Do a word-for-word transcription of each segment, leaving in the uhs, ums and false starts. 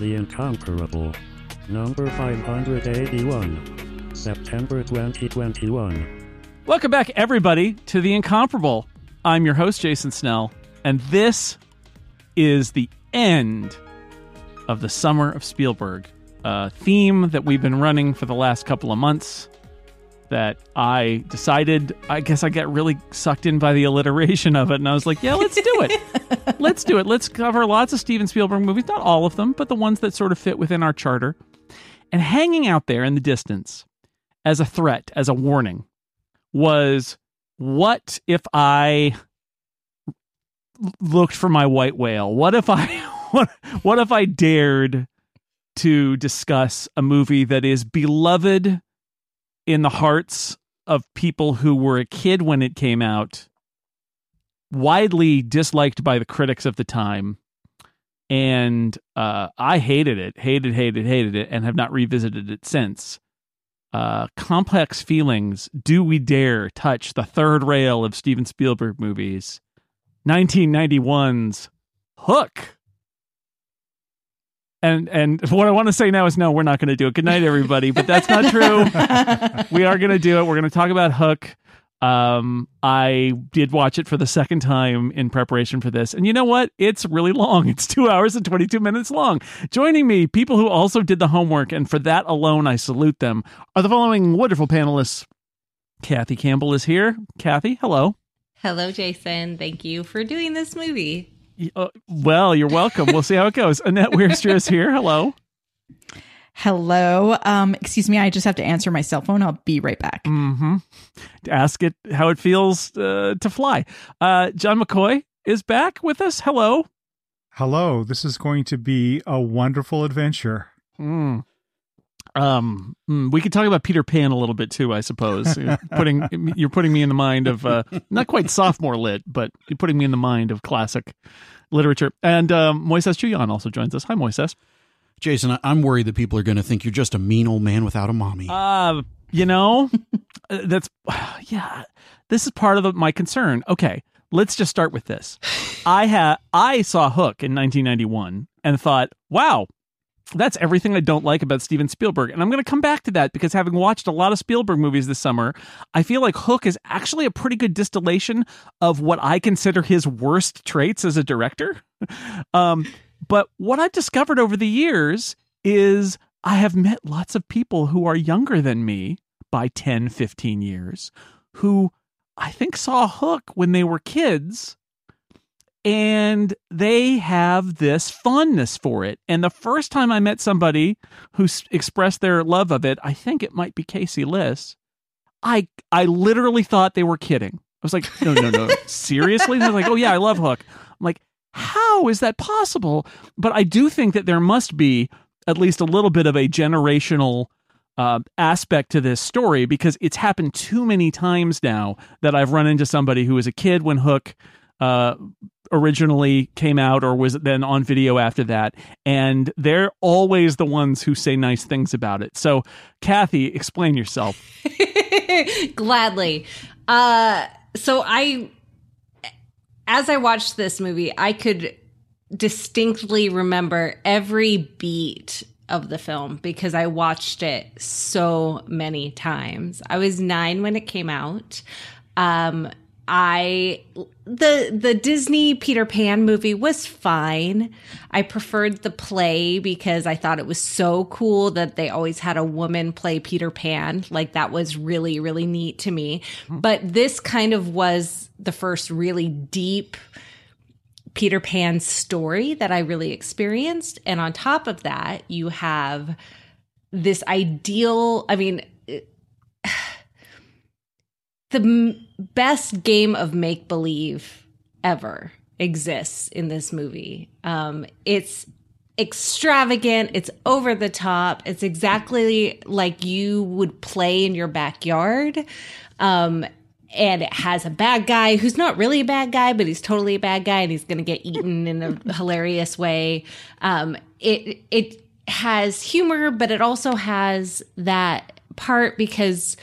The Incomparable. Number five hundred eighty-one. September twenty twenty-one. Welcome back, everybody, to The Incomparable. I'm your host, Jason Snell, and this is the end of the Summer of Spielberg, a theme that we've been running for the last couple of months that I decided, I guess I got really sucked in by the alliteration of it, and I was like, yeah, let's do it. Let's do it. Let's cover lots of Steven Spielberg movies, not all of them, but the ones that sort of fit within our charter. And hanging out there in the distance as a threat, as a warning, was what if I looked for my white whale? What if I what, what if I dared to discuss a movie that is beloved in the hearts of people who were a kid when it came out, widely disliked by the critics of the time, and uh, I hated it, hated, hated, hated it, and have not revisited it since. Uh, complex feelings. Do we dare touch the third rail of Steven Spielberg movies? nineteen ninety-one's Hook. And and what I want to say now is, no, we're not going to do it. Good night, everybody. But that's not true. We are going to do it. We're going to talk about Hook. Um, I did watch it for the second time in preparation for this. And you know what? It's really long. It's two hours and twenty-two minutes long. Joining me, people who also did the homework, and for that alone, I salute them, are the following wonderful panelists. Kathy Campbell is here. Kathy, hello. Hello, Jason. Thank you for doing this movie. Uh, well, you're welcome. We'll see how it goes. Annette Weirster is here. Hello. Hello. Um, excuse me. I just have to answer my cell phone. I'll be right back. Mm-hmm. Ask it how it feels uh, to fly. Uh, John McCoy is back with us. Hello. Hello. This is going to be a wonderful adventure. Mm. Um, we could talk about Peter Pan a little bit too, I suppose. You're putting you're putting me in the mind of uh, not quite sophomore lit, but you're putting me in the mind of classic literature. And um, Moises Chuyon also joins us. Hi, Moises. Jason, I'm worried that people are going to think you're just a mean old man without a mommy. Uh, you know, that's yeah. This is part of the, my concern. Okay, let's just start with this. I ha- I saw Hook in nineteen ninety-one and thought, wow. That's everything I don't like about Steven Spielberg. And I'm going to come back to that because having watched a lot of Spielberg movies this summer, I feel like Hook is actually a pretty good distillation of what I consider his worst traits as a director. um, but what I've discovered over the years is I have met lots of people who are younger than me by ten, fifteen years, who I think saw Hook when they were kids. And they have this fondness for it. And the first time I met somebody who s- expressed their love of it, I think it might be Casey Liss, I I literally thought they were kidding. I was like, no, no, no. Seriously? They're like, oh, yeah, I love Hook. I'm like, how is that possible? But I do think that there must be at least a little bit of a generational uh, aspect to this story, because it's happened too many times now that I've run into somebody who was a kid when Hook Uh, originally came out or was then on video after that, and they're always the ones who say nice things about it. So, Kathy, explain yourself. Gladly. Uh, so I, as I watched this movie, I could distinctly remember every beat of the film because I watched it so many times. I was nine when it came out. Um, I the the Disney Peter Pan movie was fine. I preferred the play because I thought it was so cool that they always had a woman play Peter Pan. Like, that was really, really neat to me. But this kind of was the first really deep Peter Pan story that I really experienced. And on top of that, you have this ideal, I mean, it, the m- best game of make-believe ever exists in this movie. Um, it's extravagant. It's over the top. It's exactly like you would play in your backyard. Um, and it has a bad guy who's not really a bad guy, but he's totally a bad guy, and he's going to get eaten in a hilarious way. Um, it it has humor, but it also has that part because...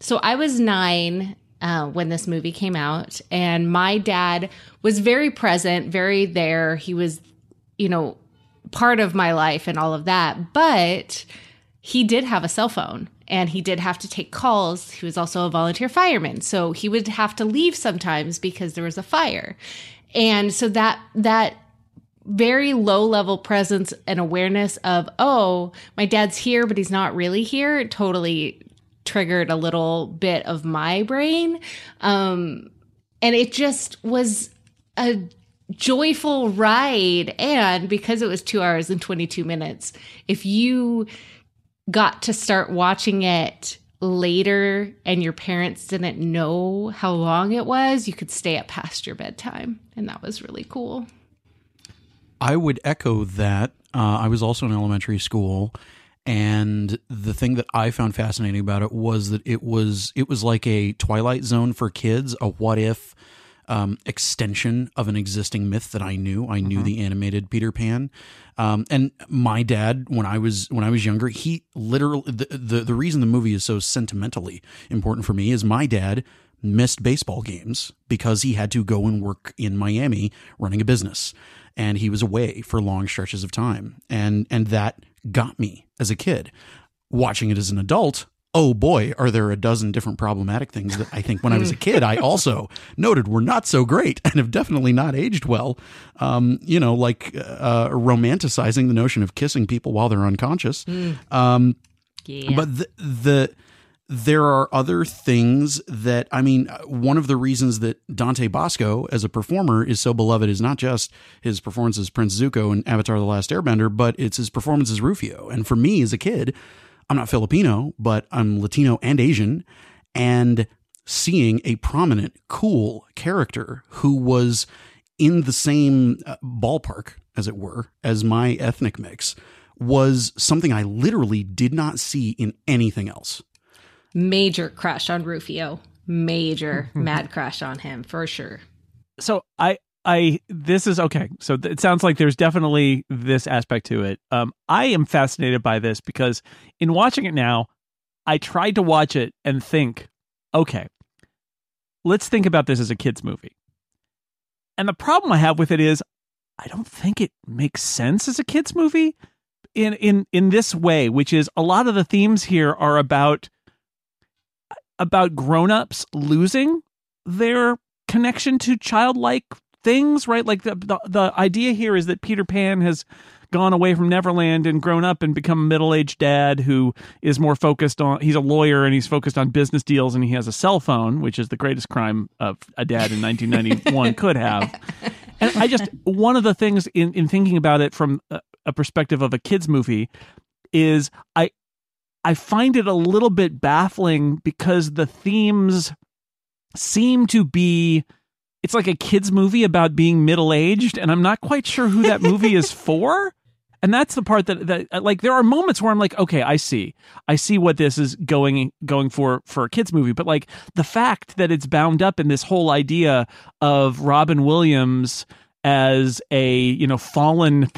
So I was nine uh, when this movie came out, and my dad was very present, very there. He was, you know, part of my life and all of that. But he did have a cell phone and he did have to take calls. He was also a volunteer fireman. So he would have to leave sometimes because there was a fire. And so that that very low level presence and awareness of, oh, my dad's here, but he's not really here, totally triggered a little bit of my brain. Um, and it just was a joyful ride. And because it was two hours and twenty-two minutes, if you got to start watching it later and your parents didn't know how long it was, you could stay up past your bedtime. And that was really cool. I would echo that. Uh, I was also in elementary school, and the thing that I found fascinating about it was that it was it was like a Twilight Zone for kids, a what if um, extension of an existing myth that I knew. I knew mm-hmm. the animated Peter Pan, um, and my dad when I was when I was younger, he literally the, the the reason the movie is so sentimentally important for me is my dad missed baseball games because he had to go and work in Miami running a business. And he was away for long stretches of time. And and that got me as a kid. Watching it as an adult, oh boy, are there a dozen different problematic things that I think when I was a kid, I also noted were not so great and have definitely not aged well. Um, you know, like uh, romanticizing the notion of kissing people while they're unconscious. Mm. Um, yeah. But the... the There are other things that, I mean, one of the reasons that Dante Bosco as a performer is so beloved is not just his performance as Prince Zuko in Avatar The Last Airbender, but it's his performance as Rufio. And for me as a kid, I'm not Filipino, but I'm Latino and Asian. And seeing a prominent, cool character who was in the same ballpark, as it were, as my ethnic mix was something I literally did not see in anything else. Major crush on Rufio, major mad crush on him for sure. So I, I, this is okay. So it sounds like there's definitely this aspect to it. Um, I am fascinated by this because in watching it now, I tried to watch it and think, okay, let's think about this as a kid's movie. And the problem I have with it is I don't think it makes sense as a kid's movie in, in, in this way, which is a lot of the themes here are about about grown-ups losing their connection to childlike things, right? Like the, the the idea here is that Peter Pan has gone away from Neverland and grown up and become a middle-aged dad who is more focused on, he's a lawyer and he's focused on business deals and he has a cell phone, which is the greatest crime of a dad in nineteen ninety-one could have. And I just, one of the things in, in thinking about it from a, a perspective of a kid's movie is I, I find it a little bit baffling because the themes seem to be, it's like a kid's movie about being middle-aged, and I'm not quite sure who that movie is for. And that's the part that, that, like, there are moments where I'm like, okay, I see. I see what this is going going for for a kid's movie. But, like, the fact that it's bound up in this whole idea of Robin Williams as a, you know, fallen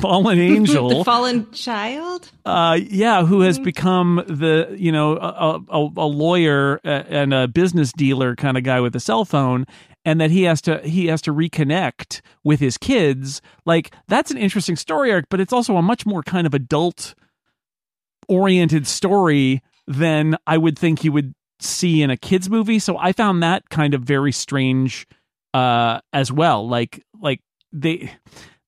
fallen angel. The fallen child? Uh, yeah, who has become the, you know, a, a, a lawyer and a business dealer kind of guy with a cell phone, and that he has to he has to reconnect with his kids. Like, that's an interesting story arc, but it's also a much more kind of adult-oriented story than I would think you would see in a kid's movie. So I found that kind of very strange uh, as well. Like, like they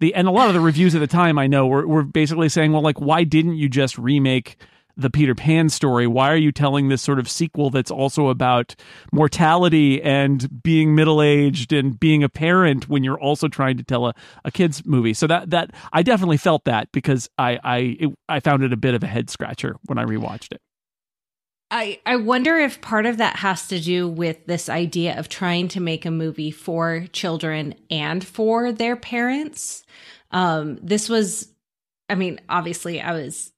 the and a lot of the reviews at the time I know were, were basically saying, well, like, why didn't you just remake the Peter Pan story? Why are you telling this sort of sequel that's also about mortality and being middle-aged and being a parent when you're also trying to tell a, a kid's movie? So that that I definitely felt that because I I it, I found it a bit of a head scratcher when I rewatched it. I, I wonder if part of that has to do with this idea of trying to make a movie for children and for their parents. Um, this was, I mean, obviously I was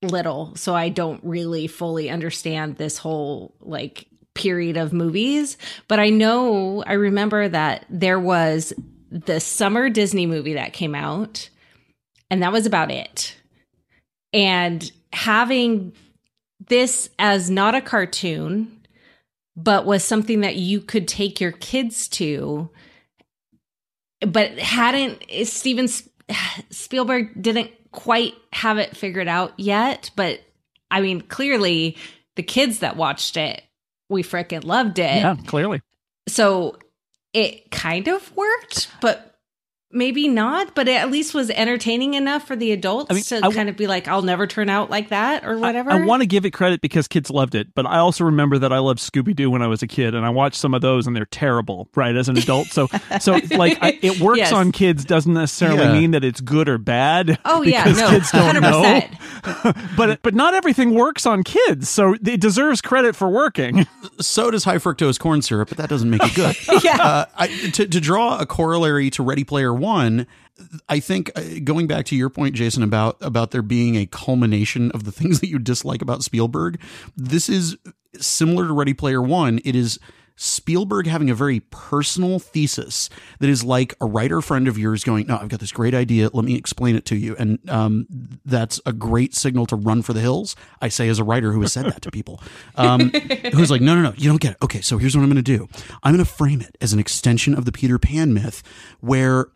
little, so I don't really fully understand this whole like period of movies. But I know, I remember that there was the summer Disney movie that came out and that was about it. And having this as not a cartoon, but was something that you could take your kids to, but hadn't Steven Spielberg didn't quite have it figured out yet, but I mean, clearly the kids that watched it, we frickin' loved it. Yeah, clearly. So it kind of worked, but maybe not, but it at least was entertaining enough for the adults I mean, to I w- kind of be like, I'll never turn out like that or whatever. I, I want to give it credit because kids loved it, but I also remember that I loved Scooby-Doo when I was a kid, and I watched some of those and they're terrible, right, as an adult. So, so like, I, it works yes. on kids doesn't necessarily yeah. mean that it's good or bad. Oh, yeah, no, kids don't one hundred percent. Know. but, but not everything works on kids, so it deserves credit for working. So does high fructose corn syrup, but that doesn't make it good. yeah. uh, I, to, to draw a corollary to Ready Player One, I think uh, going back to your point, Jason, about about there being a culmination of the things that you dislike about Spielberg, this is similar to Ready Player One. It is Spielberg having a very personal thesis that is like a writer friend of yours going, no, I've got this great idea. Let me explain it to you. And um, that's a great signal to run for the hills. I say as a writer who has said that to people um, who's like, no, no, no, you don't get it. OK, so here's what I'm going to do. I'm going to frame it as an extension of the Peter Pan myth where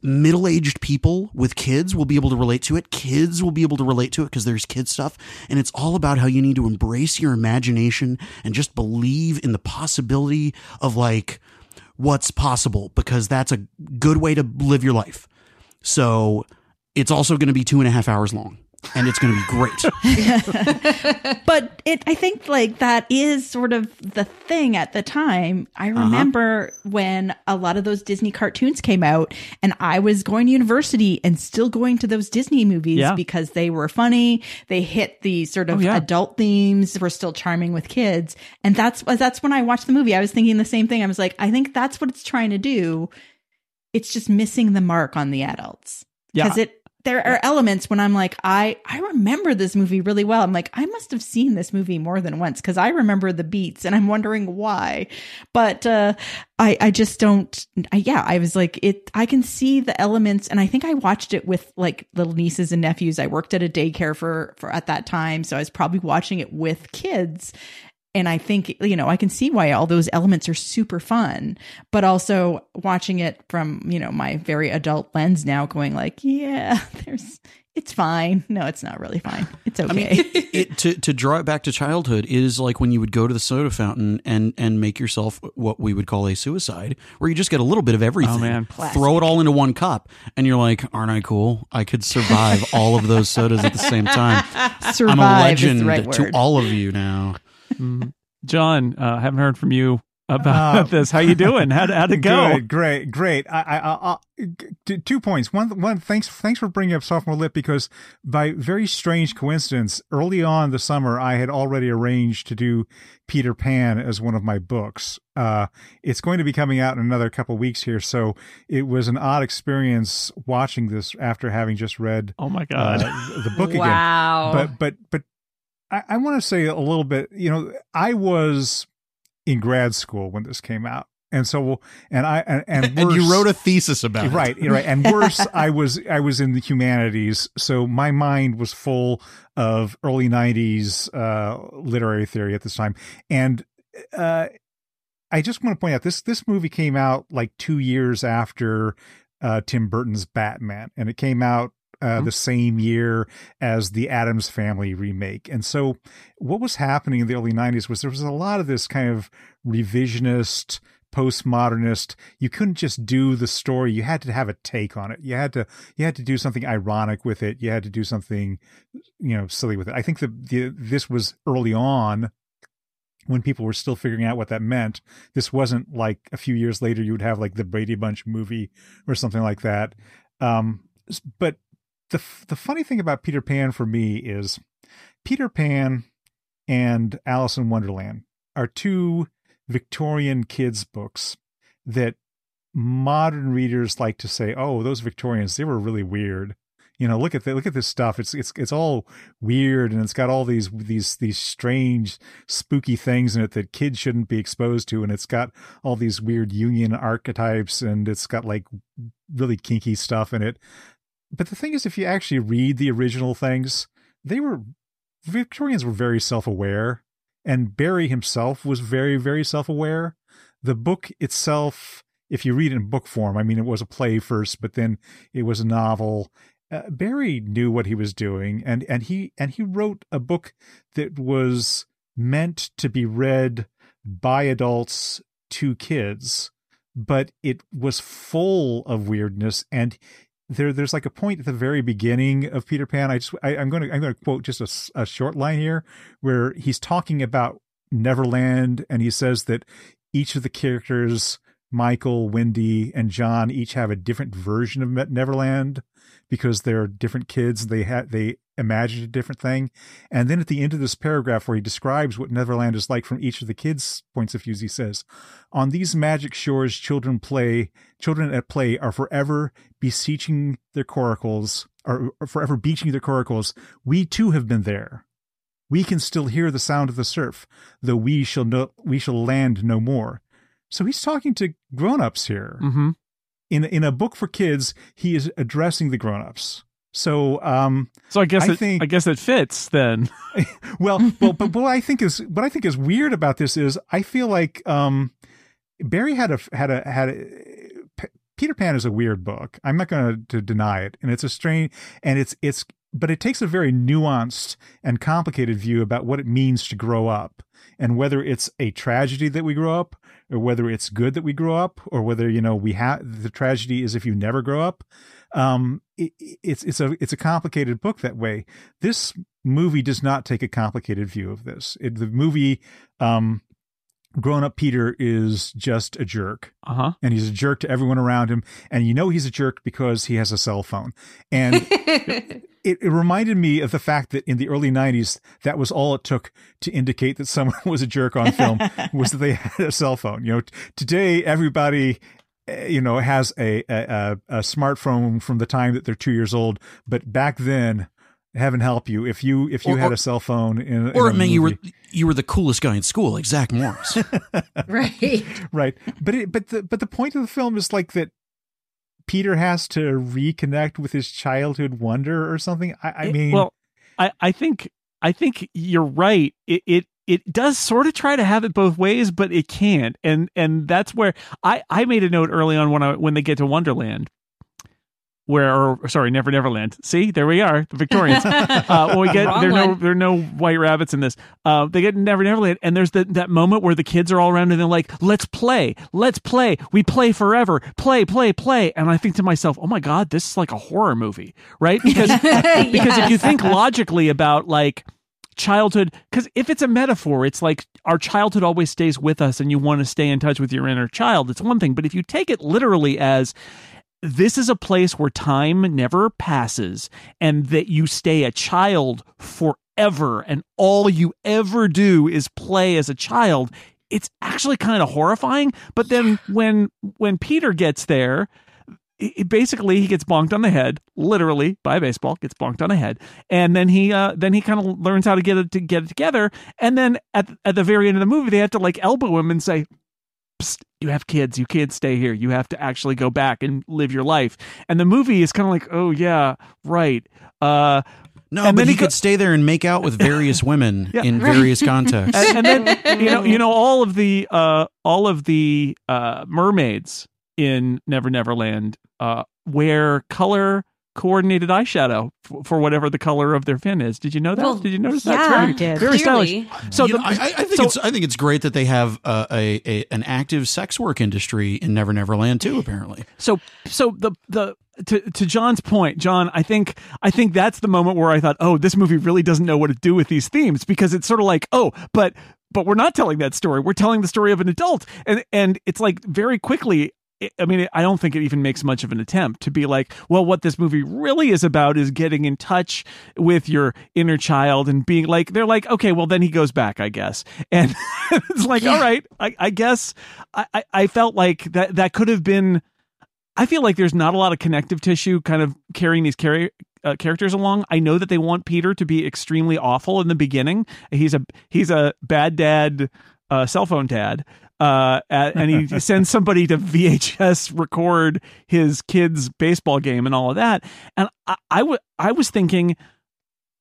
middle-aged people with kids will be able to relate to it. Kids will be able to relate to it because there's kid stuff. And it's all about how you need to embrace your imagination and just believe in the possibility of like what's possible, because that's a good way to live your life. So it's also going to be two and a half hours long. And it's going to be great. But it, I think like that is sort of the thing at the time. I remember uh-huh. when a lot of those Disney cartoons came out and I was going to university and still going to those Disney movies yeah. because they were funny. They hit the sort of oh, yeah. adult themes, were still charming with kids. And that's that's when I watched the movie. I was thinking the same thing. I was like, I think that's what it's trying to do. It's just missing the mark on the adults. Yeah. Because it There are elements when I'm like, I, I remember this movie really well. I'm like, I must have seen this movie more than once because I remember the beats and I'm wondering why. But uh, I, I just don't. I, yeah, I was like, it. I can see the elements. And I think I watched it with like little nieces and nephews. I worked at a daycare for, for at that time. So I was probably watching it with kids. And I think, you know, I can see why all those elements are super fun, but also watching it from, you know, my very adult lens now going like, yeah, there's, it's fine. No, it's not really fine. It's okay. I mean, it, it, to, to draw it back to childhood, it is like when you would go to the soda fountain and, and make yourself what we would call a suicide, where you just get a little bit of everything, oh, man. Throw it all into one cup, and you're like, aren't I cool? I could survive all of those sodas at the same time. Survive I'm a legend is the right word. To all of you now. Mm-hmm. John, I uh, haven't heard from you about uh, this. How you doing? How'd, how'd it go? Good, great, great. I, I, I, I, two points. One, one. Thanks, thanks for bringing up Sophomore Lit, because by very strange coincidence, early on the summer, I had already arranged to do Peter Pan as one of my books. Uh, it's going to be coming out in another couple of weeks here, so it was an odd experience watching this after having just read. Oh my God, uh, the book wow. again. Wow. But, but, but. I want to say a little bit, you know, I was in grad school when this came out. And so, and I, and, and, worse, and you wrote a thesis about it. Right. Right. And worse, I was, I was in the humanities. So my mind was full of early nineties uh, literary theory at this time. And uh, I just want to point out this, this movie came out like two years after uh, Tim Burton's Batman, and it came out Uh, the same year as the Addams Family remake. And so what was happening in the early nineties was there was a lot of this kind of revisionist, postmodernist. You couldn't just do the story. You had to have a take on it. You had to, you had to do something ironic with it. You had to do something, you know, silly with it. I think the, the this was early on when people were still figuring out what that meant. This wasn't like a few years later, you would have like the Brady Bunch movie or something like that. Um, but The the funny thing about Peter Pan for me is Peter Pan and Alice in Wonderland are two Victorian kids books that modern readers like to say, oh, those Victorians, they were really weird. You know, look at the, look at this stuff. It's it's it's all weird, and it's got all these these these strange, spooky things in it that kids shouldn't be exposed to, and it's got all these weird union archetypes, and it's got like really kinky stuff in it. But the thing is, if you actually read the original things, they were, Victorians were very self-aware, and Barry himself was very, very self-aware. The book itself if you read it in book form, I mean, it was a play first, but then it was a novel. Uh, Barry knew what he was doing, and and he and he wrote a book that was meant to be read by adults to kids, but it was full of weirdness. And there there's like a point at the very beginning of Peter Pan. I just I, I'm going to I'm going to quote just a, a short line here where he's talking about Neverland, and he says that each of the characters, Michael, Wendy, and John, each have a different version of Neverland because they're different kids. They had they imagined a different thing. And then at the end of this paragraph where he describes what Neverland is like from each of the kids' points of view, he says, "On these magic shores, children play. Children at play are forever beseeching their coracles, or forever beaching their coracles. We too have been there. We can still hear the sound of the surf, though we shall no, we shall land no more." So he's talking to grown-ups here. Mm-hmm. In in a book for kids, he is addressing the grown-ups. So, um, so I guess I, it, think, I guess it fits then. well, well, but what I think is what I think is weird about this is I feel like um, Barry had a had a had a, P- Peter Pan is a weird book. I'm not going to deny it, and it's a strange and it's it's. But it takes a very nuanced and complicated view about what it means to grow up, and whether it's a tragedy that we grow up, or whether it's good that we grow up, or whether, you know, we have the tragedy is if you never grow up. Um, it, it's it's a it's a complicated book that way. This movie does not take a complicated view of this. It, the movie, um, grown up Peter is just a jerk, uh-huh. and he's a jerk to everyone around him. And you know he's a jerk because he has a cell phone. And It, it reminded me of the fact that in the early nineties, that was all it took to indicate that someone was a jerk on film was that they had a cell phone. You know, t- today, everybody, uh, you know, has a, a, a smartphone from the time that they're two years old. But back then, heaven help you if you if you or, had a cell phone in, or in a mean movie. you were you were the coolest guy in school, like Zach Morris. right. Right. But it, but the but the point of the film is like that. Peter has to reconnect with his childhood wonder or something. I, I mean, well, I, I think, I think you're right. It, it, it does sort of try to have it both ways, but it can't. And, and that's where I, I made a note early on when I, when they get to Wonderland where, or sorry, Never Neverland. See, there we are. The Victorians. uh, when we get, Wrong there one. no, there are no white rabbits in this. Uh, they get Never Neverland. And there's the, that moment where the kids are all around and they're like, let's play, let's play. We play forever. Play, play, play. And I think to myself, oh my God, this is like a horror movie, right? Because, yes. because if you think logically about like childhood, because if it's a metaphor, it's like our childhood always stays with us and you want to stay in touch with your inner child. It's one thing. But if you take it literally as, this is a place where time never passes and that you stay a child forever and all you ever do is play as a child. It's actually kind of horrifying. But then when when Peter gets there, it, basically he gets bonked on the head, literally by a baseball, gets bonked on the head. And then he uh, then he kind of learns how to get it to get it together. And then at, at the very end of the movie, they have to like elbow him and say, psst, you have kids, you can't stay here, you have to actually go back and live your life. And the movie is kind of like, oh yeah, right. Uh, no, and but then he, he could go- stay there and make out with various women yeah, in right. various contexts. And, and then, you know, you know, all of the, uh, all of the uh, mermaids in Never Neverland uh, wear color coordinated eyeshadow f- for whatever the color of their fin is. Did you know that? Well, did you notice yeah, that? Very, did. very stylish. So you the, know, I, I think so, it's I think it's great that they have uh, a, a an active sex work industry in Never Neverland too. Apparently. So so the the to to John's point, John, I think I think that's the moment where I thought, oh, this movie really doesn't know what to do with these themes because it's sort of like, oh, but but we're not telling that story. We're telling the story of an adult, and and it's like very quickly. I mean, I don't think it even makes much of an attempt to be like, well, what this movie really is about is getting in touch with your inner child and being like, they're like, okay, well, then he goes back, I guess. And it's like, yeah. all right, I, I guess I, I, I felt like that, that could have been, I feel like there's not a lot of connective tissue kind of carrying these carry, uh, characters along. I know that they want Peter to be extremely awful in the beginning. He's a, he's a bad dad, uh, cell phone dad. Uh, and he sends somebody to V H S record his kid's baseball game and all of that. And I, I, w- I was thinking,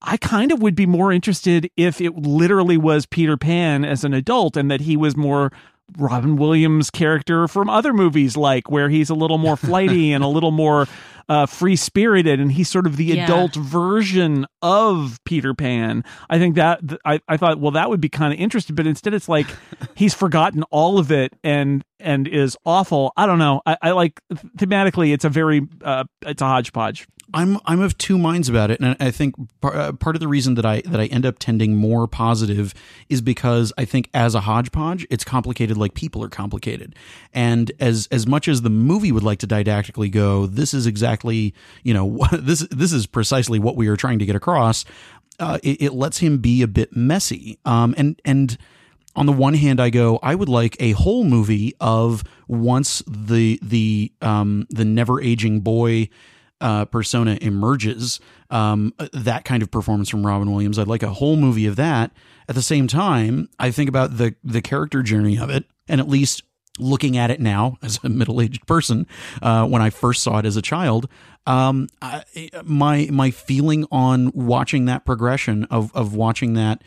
I kind of would be more interested if it literally was Peter Pan as an adult and that he was more Robin Williams character from other movies, like where he's a little more flighty and a little more uh, free-spirited, and he's sort of the yeah. adult version of Peter Pan. I think that I, I thought, well, that would be kind of interesting, but instead it's like he's forgotten all of it and and is awful. I don't know. I, I like thematically, it's a very uh, it's a hodgepodge. I'm I'm of two minds about it, and I think par, uh, part of the reason that I that I end up tending more positive is because I think as a hodgepodge, it's complicated like people are complicated. And as as much as the movie would like to didactically go, this is exactly, you know, this this is precisely what we are trying to get across. Uh, it, it lets him be a bit messy, um, and and. On the one hand, I go, I would like a whole movie of once the the um, the never aging boy uh, persona emerges, um, that kind of performance from Robin Williams. I'd like a whole movie of that. At the same time, I think about the the character journey of it, and at least looking at it now as a middle aged person, uh, when I first saw it as a child, um, I, my my feeling on watching that progression of of watching that.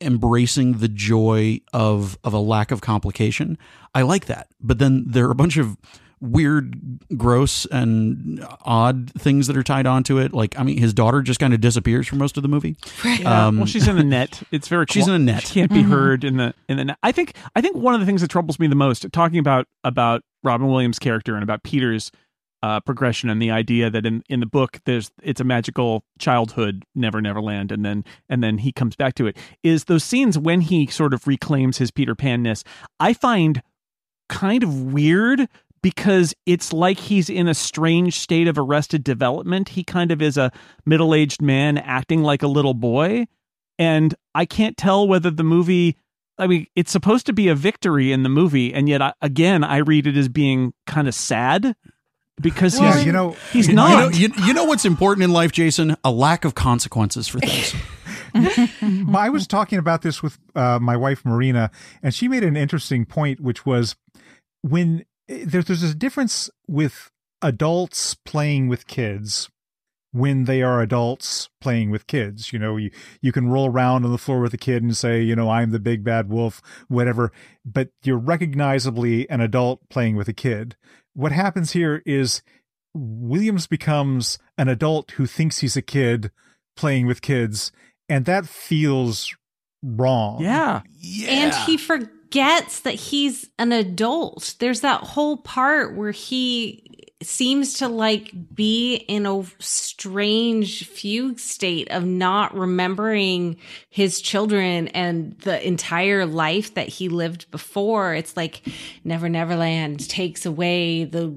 Embracing the joy of of a lack of complication. I like that. But then there are a bunch of weird, gross, and odd things that are tied onto it. Like, I mean, his daughter just kind of disappears for most of the movie. Right. Um, well, she's in a net. It's very she's in a net. She can't be mm-hmm. heard in the in the net. I think I think one of the things that troubles me the most, talking about about Robin Williams' character and about Peter's uh, progression, and the idea that in, in the book there's it's a magical childhood, Never Neverland, and then and then he comes back to it, is those scenes when he sort of reclaims his Peter Pan-ness, I find kind of weird, because it's like he's in a strange state of arrested development. He kind of is a middle-aged man acting like a little boy, and I can't tell whether the movie, I mean, it's supposed to be a victory in the movie, and yet I, again I read it as being kind of sad. Because well, he's, you know, he's not. You know, you, you know what's important in life, Jason? A lack of consequences for things. I was talking about this with uh, my wife, Marina, and she made an interesting point, which was when there, there's a difference with adults playing with kids when they are adults playing with kids. You know, you, you can roll around on the floor with a kid and say, you know, I'm the big bad wolf, whatever, but you're recognizably an adult playing with a kid. What happens here is Williams becomes an adult who thinks he's a kid playing with kids, and that feels wrong. Yeah. yeah. And he forgets that he's an adult. There's that whole part where he seems to like be in a strange fugue state of not remembering his children and the entire life that he lived before. It's like Never Neverland takes away the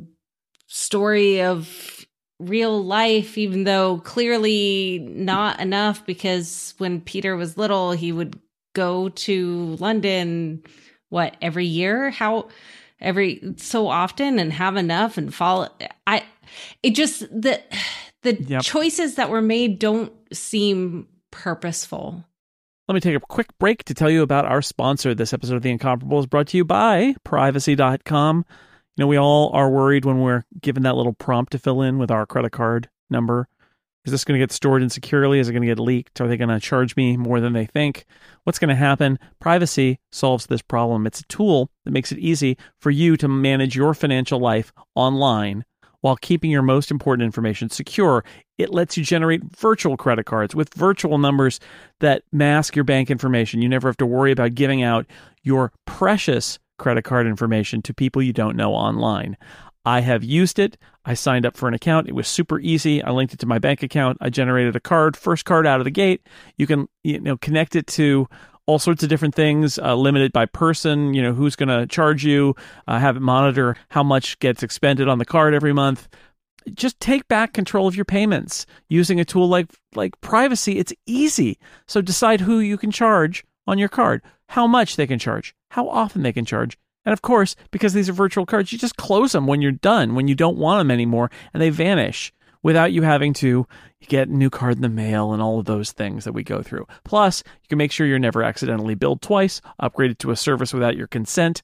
story of real life, even though clearly not enough, because when Peter was little, he would go to London, what, every year? How... every so often, and have enough and fall. I, it just, the, the yep. choices that were made don't seem purposeful. Let me take a quick break to tell you about our sponsor. This episode of The Incomparable is brought to you by privacy dot com. You know, we all are worried when we're given that little prompt to fill in with our credit card number. Is this going to get stored insecurely? Is it going to get leaked? Are they going to charge me more than they think? What's going to happen? Privacy solves this problem. It's a tool that makes it easy for you to manage your financial life online while keeping your most important information secure. It lets you generate virtual credit cards with virtual numbers that mask your bank information. You never have to worry about giving out your precious credit card information to people you don't know online. I have used it. I signed up for an account. It was super easy. I linked it to my bank account. I generated a card, first card out of the gate. You can, you know, connect it to all sorts of different things, uh, limited by person, you know, who's going to charge you, uh, have it monitor how much gets expended on the card every month. Just take back control of your payments using a tool like like Privacy. It's easy. So decide who you can charge on your card, how much they can charge, how often they can charge. And of course, because these are virtual cards, you just close them when you're done, when you don't want them anymore, and they vanish without you having to get a new card in the mail and all of those things that we go through. Plus, you can make sure you're never accidentally billed twice, upgraded to a service without your consent.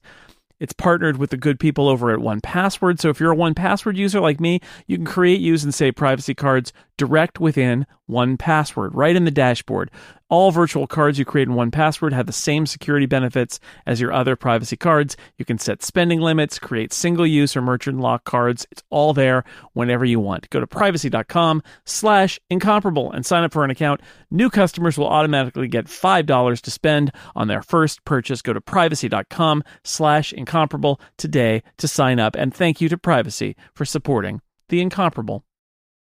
It's partnered with the good people over at one Password. So if you're a one Password user like me, you can create, use, and save privacy cards direct within one Password, right in the dashboard. All virtual cards you create in one Password have the same security benefits as your other privacy cards. You can set spending limits, create single-use or merchant lock cards. It's all there whenever you want. Go to privacy.com slash incomparable and sign up for an account. New customers will automatically get five dollars to spend on their first purchase. Go to privacy.com slash incomparable today to sign up. And thank you to Privacy for supporting The Incomparable.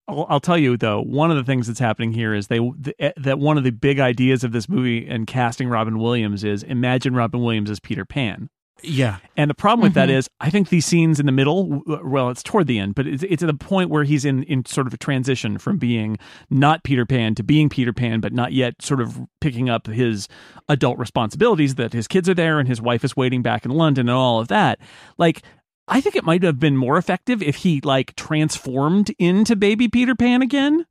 I'll tell you, though, one of the things that's happening here is they th- that one of the big ideas of this movie and casting Robin Williams is imagine Robin Williams as Peter Pan. Yeah. And the problem with mm-hmm. that is I think these scenes in the middle, well, it's toward the end, but it's, it's at a point where he's in, in sort of a transition from being not Peter Pan to being Peter Pan, but not yet sort of picking up his adult responsibilities that his kids are there and his wife is waiting back in London and all of that. Like, I think it might have been more effective if he like transformed into baby Peter Pan again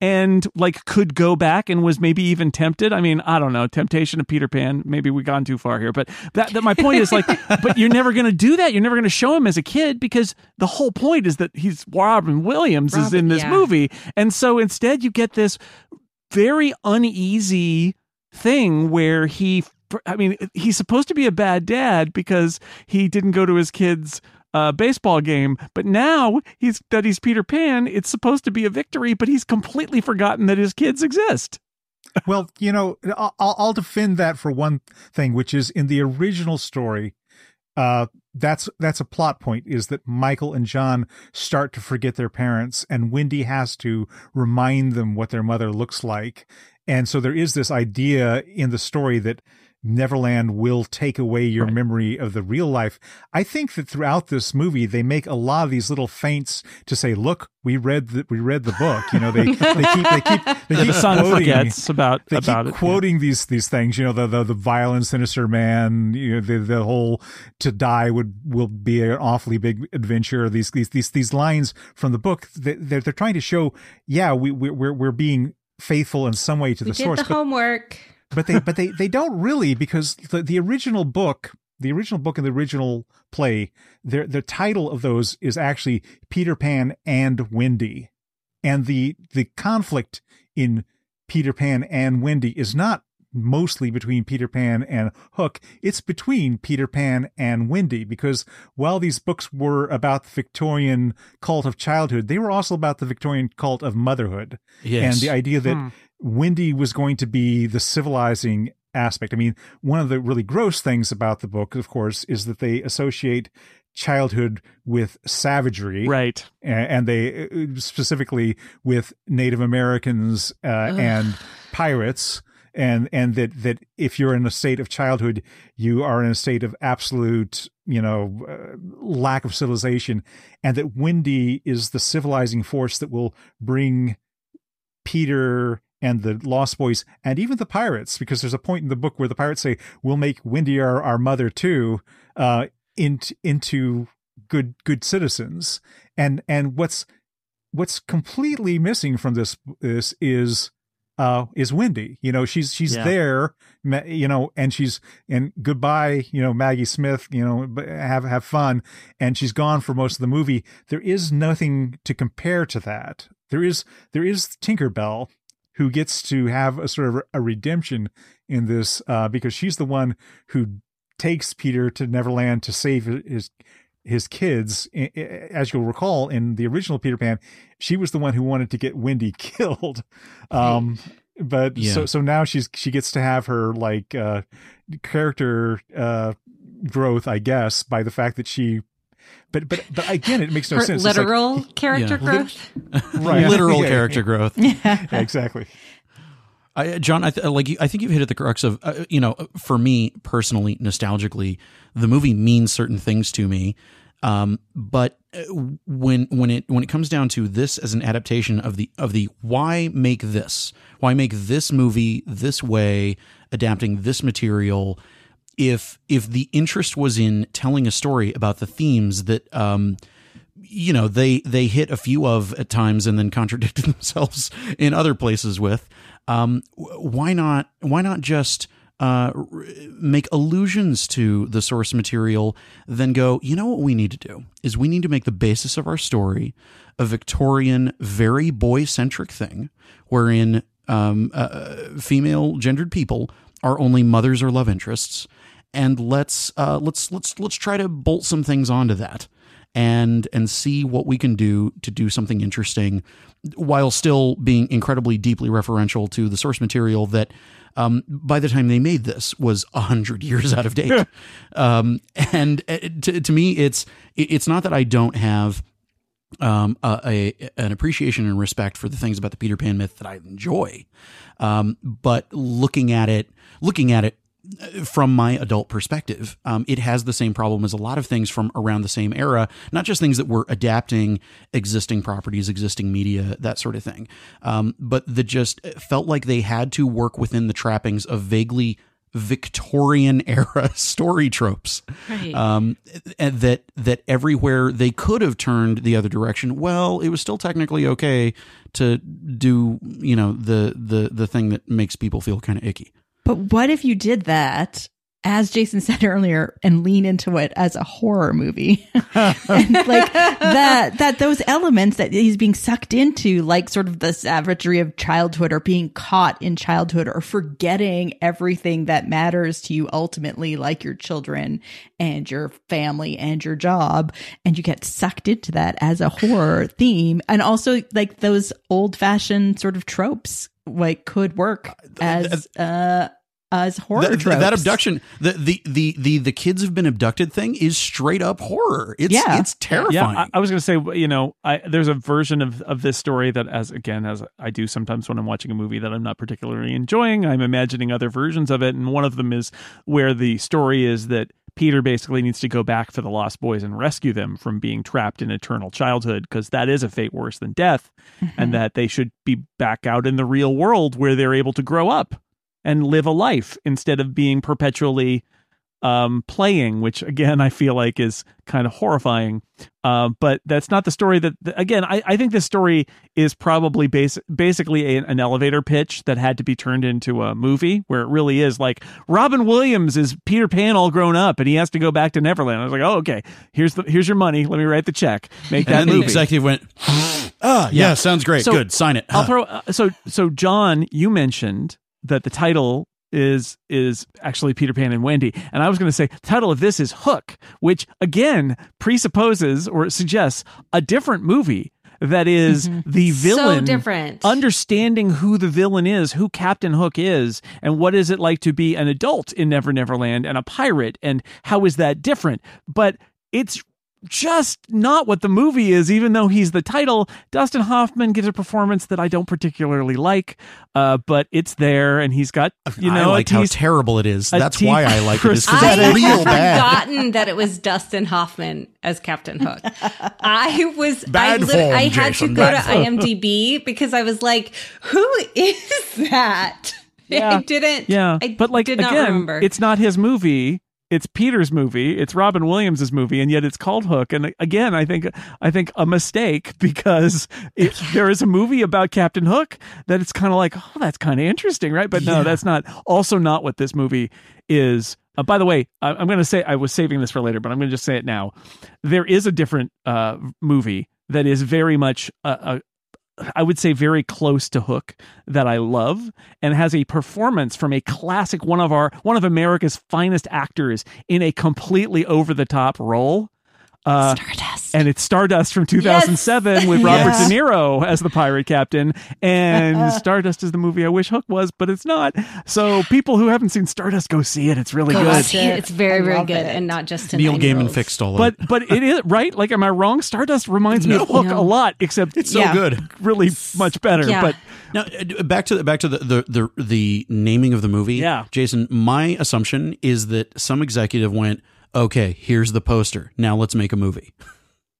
and like could go back and was maybe even tempted. I mean, I don't know. Temptation of Peter Pan. Maybe we've gone too far here, but that, that my point is like, but you're never going to do that. You're never going to show him as a kid because the whole point is that he's Robin Williams Robin, is in this yeah. movie. And so instead you get this very uneasy thing where he, I mean, he's supposed to be a bad dad because he didn't go to his kids' Uh, baseball game, but now he's that he's Peter Pan. It's supposed to be a victory, but he's completely forgotten that his kids exist. Well, you know, I'll, I'll defend that for one thing, which is in the original story. Uh, that's that's a plot point, is that Michael and John start to forget their parents, and Wendy has to remind them what their mother looks like, and so there is this idea in the story that Neverland will take away your right. memory of the real life. I think that throughout this movie, they make a lot of these little feints to say, "Look, we read the we read the book." You know, they they keep they keep they yeah, keep the son quoting, forgets about they about keep it, quoting yeah. these these things. You know, the the, the violent, sinister man. You know, the, the whole "to die would will be an awfully big adventure." These these these these lines from the book. They, they're they're trying to show, yeah, we we're we're being faithful in some way to we the did source. The but, homework. But they, but they, they don't really, because the, the original book, the original book and the original play, their the title of those is actually Peter Pan and Wendy, and the the conflict in Peter Pan and Wendy is not mostly between Peter Pan and Hook. It's between Peter Pan and Wendy, because while these books were about the Victorian cult of childhood, they were also about the Victorian cult of motherhood. Yes. And the idea that hmm. Wendy was going to be the civilizing aspect. I mean, one of the really gross things about the book, of course, is that they associate childhood with savagery, right? And they specifically with Native Americans uh, and pirates. And and that, that if you're in a state of childhood, you are in a state of absolute, you know, uh, lack of civilization, and that Wendy is the civilizing force that will bring Peter and the Lost Boys and even the pirates, because there's a point in the book where the pirates say, "We'll make Wendy our, our mother too," uh, into into good good citizens. And and what's what's completely missing from this this is. Uh, is Wendy, you know, she's, she's yeah. there, you know, and she's, and goodbye, you know, Maggie Smith, you know, have, have fun. And she's gone for most of the movie. There is nothing to compare to that. There is, there is Tinkerbell, who gets to have a sort of a redemption in this, uh, because she's the one who takes Peter to Neverland to save his, his kids. As you'll recall, in the original Peter Pan, she was the one who wanted to get Wendy killed. Um, but yeah. so, so now she's, she gets to have her like, uh, character, uh, growth, I guess, by the fact that she, but, but, but again, it makes no her sense. Literal like, character yeah. growth. Right. Literal yeah. character growth. Yeah. Yeah, exactly. I, John, I th- like you, I think you've hit at the crux of, uh, you know, for me personally, nostalgically, the movie means certain things to me. Um, but when when it when it comes down to this as an adaptation of the of the why make this? Why make this movie this way, adapting this material? If if the interest was in telling a story about the themes that um, you know, they they hit a few of at times and then contradicted themselves in other places with. Um, why not? Why not just uh, make allusions to the source material? Then go, you know what we need to do is we need to make the basis of our story a Victorian, very boy-centric thing wherein um, uh, female gendered people are only mothers or love interests. And let's uh, let's let's let's try to bolt some things onto that and and see what we can do to do something interesting while still being incredibly deeply referential to the source material that um, by the time they made this was a hundred years out of date. um, and to, to me, it's it's not that I don't have um, a, a, an appreciation and respect for the things about the Peter Pan myth that I enjoy. Um, but looking at it, looking at it, from my adult perspective, um, it has the same problem as a lot of things from around the same era, not just things that were adapting existing properties, existing media, that sort of thing. Um, but that just felt like they had to work within the trappings of vaguely Victorian era story tropes, right. um, and that, that everywhere they could have turned the other direction. Well, it was still technically okay to do, you know, the, the, the thing that makes people feel kind of icky. But what if you did that, as Jason said earlier, and lean into it as a horror movie? And like that, that those elements that he's being sucked into, like sort of the savagery of childhood or being caught in childhood or forgetting everything that matters to you ultimately, like your children and your family and your job. And you get sucked into that as a horror theme. And also like those old fashioned sort of tropes. Like could work as uh as horror that, tropes. That abduction, the, the the the the kids have been abducted thing is straight up horror. It's yeah. it's terrifying. Yeah, I, I was gonna say, you know, I, there's a version of of this story that, as again as I do sometimes when I'm watching a movie that I'm not particularly enjoying, I'm imagining other versions of it, and one of them is where the story is that Peter basically needs to go back for the Lost Boys and rescue them from being trapped in eternal childhood, because that is a fate worse than death, mm-hmm. and that they should be back out in the real world where they're able to grow up and live a life instead of being perpetually um, playing, which, again, I feel like is kind of horrifying. Uh, but that's not the story that, again, I, I think this story is probably base, basically a, an elevator pitch that had to be turned into a movie, where it really is like Robin Williams is Peter Pan all grown up and he has to go back to Neverland. I was like, oh, okay, here's the here's your money. Let me write the check. Make that and then movie. The executive went, ah, oh, yeah, yeah, sounds great. So, good. Sign it. I'll huh. throw. Uh, so, so John, you mentioned that the title is is actually Peter Pan and Wendy. And I was going to say, the title of this is Hook, which again presupposes or suggests a different movie that is mm-hmm. the villain. So different. Understanding who the villain is, who Captain Hook is, and what is it like to be an adult in Never Never Land and a pirate, and how is that different? But it's just not what the movie is, even though he's the title. Dustin Hoffman gives a performance that I don't particularly like, uh, but it's there, and he's got, you know, I like how terrible it is. That's why I like it. Is I it's real had bad. Forgotten that it was Dustin Hoffman as Captain Hook. I was bad I, form, I had Jason, to go to form. I M D B because I was like, who is that? Yeah. I didn't. Yeah, I but like did again, not remember. It's not his movie. It's Peter's movie. It's Robin Williams' movie, and yet it's called Hook. And again, I think I think a mistake, because it, there is a movie about Captain Hook that it's kind of like, oh, that's kind of interesting, right? But no, yeah. that's not. Also, not what this movie is. Uh, by the way, I, I'm going to say I was saving this for later, but I'm going to just say it now. There is a different uh, movie that is very much a, a I would say very close to Hook that I love, and has a performance from a classic, one of our, one of America's finest actors in a completely over the top role. Uh, Stardust. And it's Stardust from two thousand seven yes! with Robert yeah. De Niro as the pirate captain. And Stardust is the movie I wish Hook was, but it's not. So people who haven't seen Stardust, go see it. It's really go good. See it. It's very, very good. It. And not just to Neil Gaiman fixed all of it. But, but it is, right? Like, am I wrong? Stardust reminds no. me of Hook no. a lot, except it's so yeah. good. Really much better. Yeah. But now back to the, back to the, the, the, the naming of the movie. Yeah. Jason, my assumption is that some executive went, okay, here's the poster. Now let's make a movie.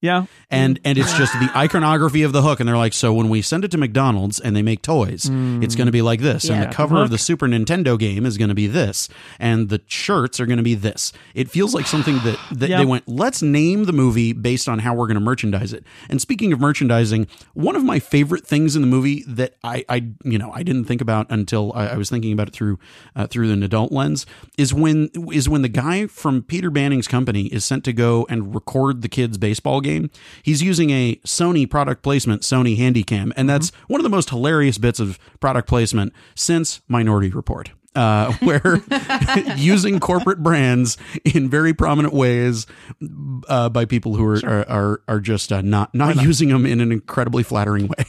Yeah. And and it's just the iconography of the hook. And they're like, so when we send it to McDonald's and they make toys, mm. it's going to be like this. Yeah. And the cover of the Super Nintendo game is going to be this. And the shirts are going to be this. It feels like something that, that yeah. they went, let's name the movie based on how we're going to merchandise it. And speaking of merchandising, one of my favorite things in the movie that I, I you know, I didn't think about until I, I was thinking about it through uh, through an adult lens is when is when the guy from Peter Banning's company is sent to go and record the kids' baseball game. game, he's using a Sony product placement, Sony Handycam. And that's mm-hmm. one of the most hilarious bits of product placement since Minority Report. Uh, where using corporate brands in very prominent ways uh, by people who are sure. are, are are just uh, not not using them in an incredibly flattering way.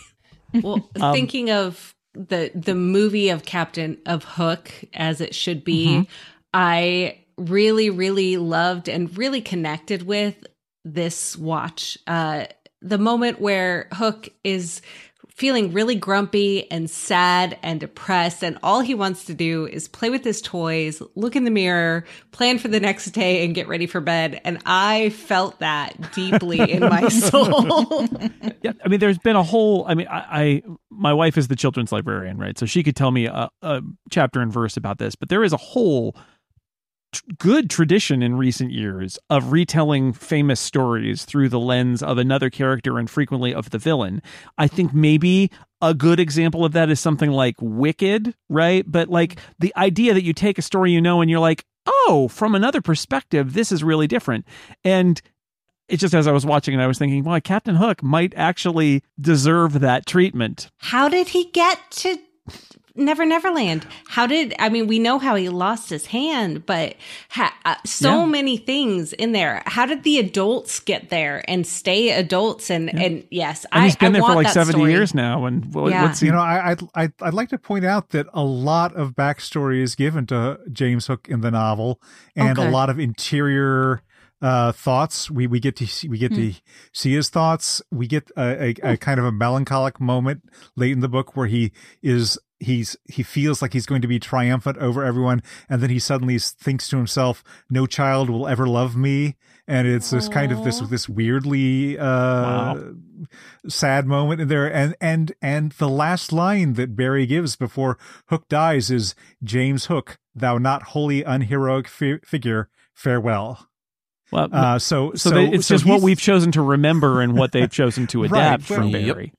Well, um, thinking of the the movie of Captain of Hook as it should be, mm-hmm. I really really loved and really connected with this watch. Uh, the moment where Hook is feeling really grumpy and sad and depressed, and all he wants to do is play with his toys, look in the mirror, plan for the next day, and get ready for bed. And I felt that deeply in my soul. Yeah, I mean, there's been a whole, I mean, I, I my wife is the children's librarian, right? So she could tell me a, a chapter and verse about this, but there is a whole t- good tradition in recent years of retelling famous stories through the lens of another character and frequently of the villain. I think maybe a good example of that is something like Wicked, right? But like the idea that you take a story, you know, and you're like, oh, from another perspective, this is really different. And it's just as I was watching it, I was thinking, well, Captain Hook might actually deserve that treatment. How did he get to Never Neverland? How did, I mean, we know how he lost his hand, but ha, uh, so yeah. many things in there. How did the adults get there and stay adults? And yeah. and yes, and I, he's been I there want for like seventy story. years now. And well, yeah. let's see. You know, I, I I I'd like to point out that a lot of backstory is given to James Hook in the novel, and okay. a lot of interior uh thoughts. We we get to see, we get mm. to see his thoughts. We get a, a, a kind of a melancholic moment late in the book where he is. He's he feels like he's going to be triumphant over everyone, and then he suddenly thinks to himself, "No child will ever love me," and it's Aww. this kind of this this weirdly uh, wow. sad moment in there. And and and the last line that Barry gives before Hook dies is, "James Hook, thou not wholly unheroic fi- figure, farewell." Well, uh, so so, so they, it's so just what we've chosen to remember and what they've chosen to adapt right, from well, Barry. Yep.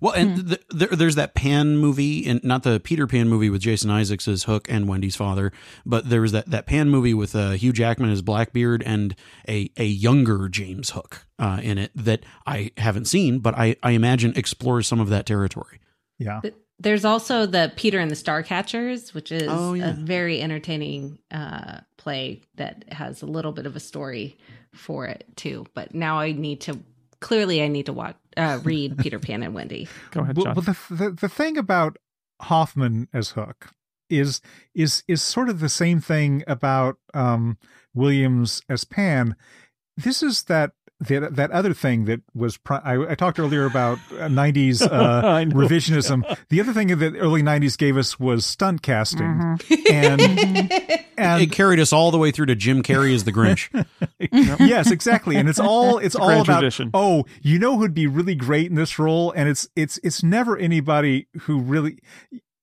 Well, and mm. th- th- there's that Pan movie, and not the Peter Pan movie with Jason Isaacs as Hook and Wendy's father, but there was that, that Pan movie with uh, Hugh Jackman as Blackbeard and a, a younger James Hook uh, in it that I haven't seen, but I, I imagine explores some of that territory. Yeah. There's also the Peter and the Starcatchers, which is oh, yeah. a very entertaining uh, play that has a little bit of a story for it, too. But now I need to... Clearly, I need to watch, uh, read Peter Pan and Wendy. Go ahead, John. Well, the, the the thing about Hoffman as Hook is is is sort of the same thing about um, Williams as Pan. This is that that, that other thing that was pri- I, I talked earlier about nineties uh, revisionism. Yeah. The other thing that early nineties gave us was stunt casting, mm-hmm. and. And it carried us all the way through to Jim Carrey as the Grinch. Yep. Yes, exactly. And it's all it's, it's all about tradition. Oh, you know who'd be really great in this role, and it's it's it's never anybody who really.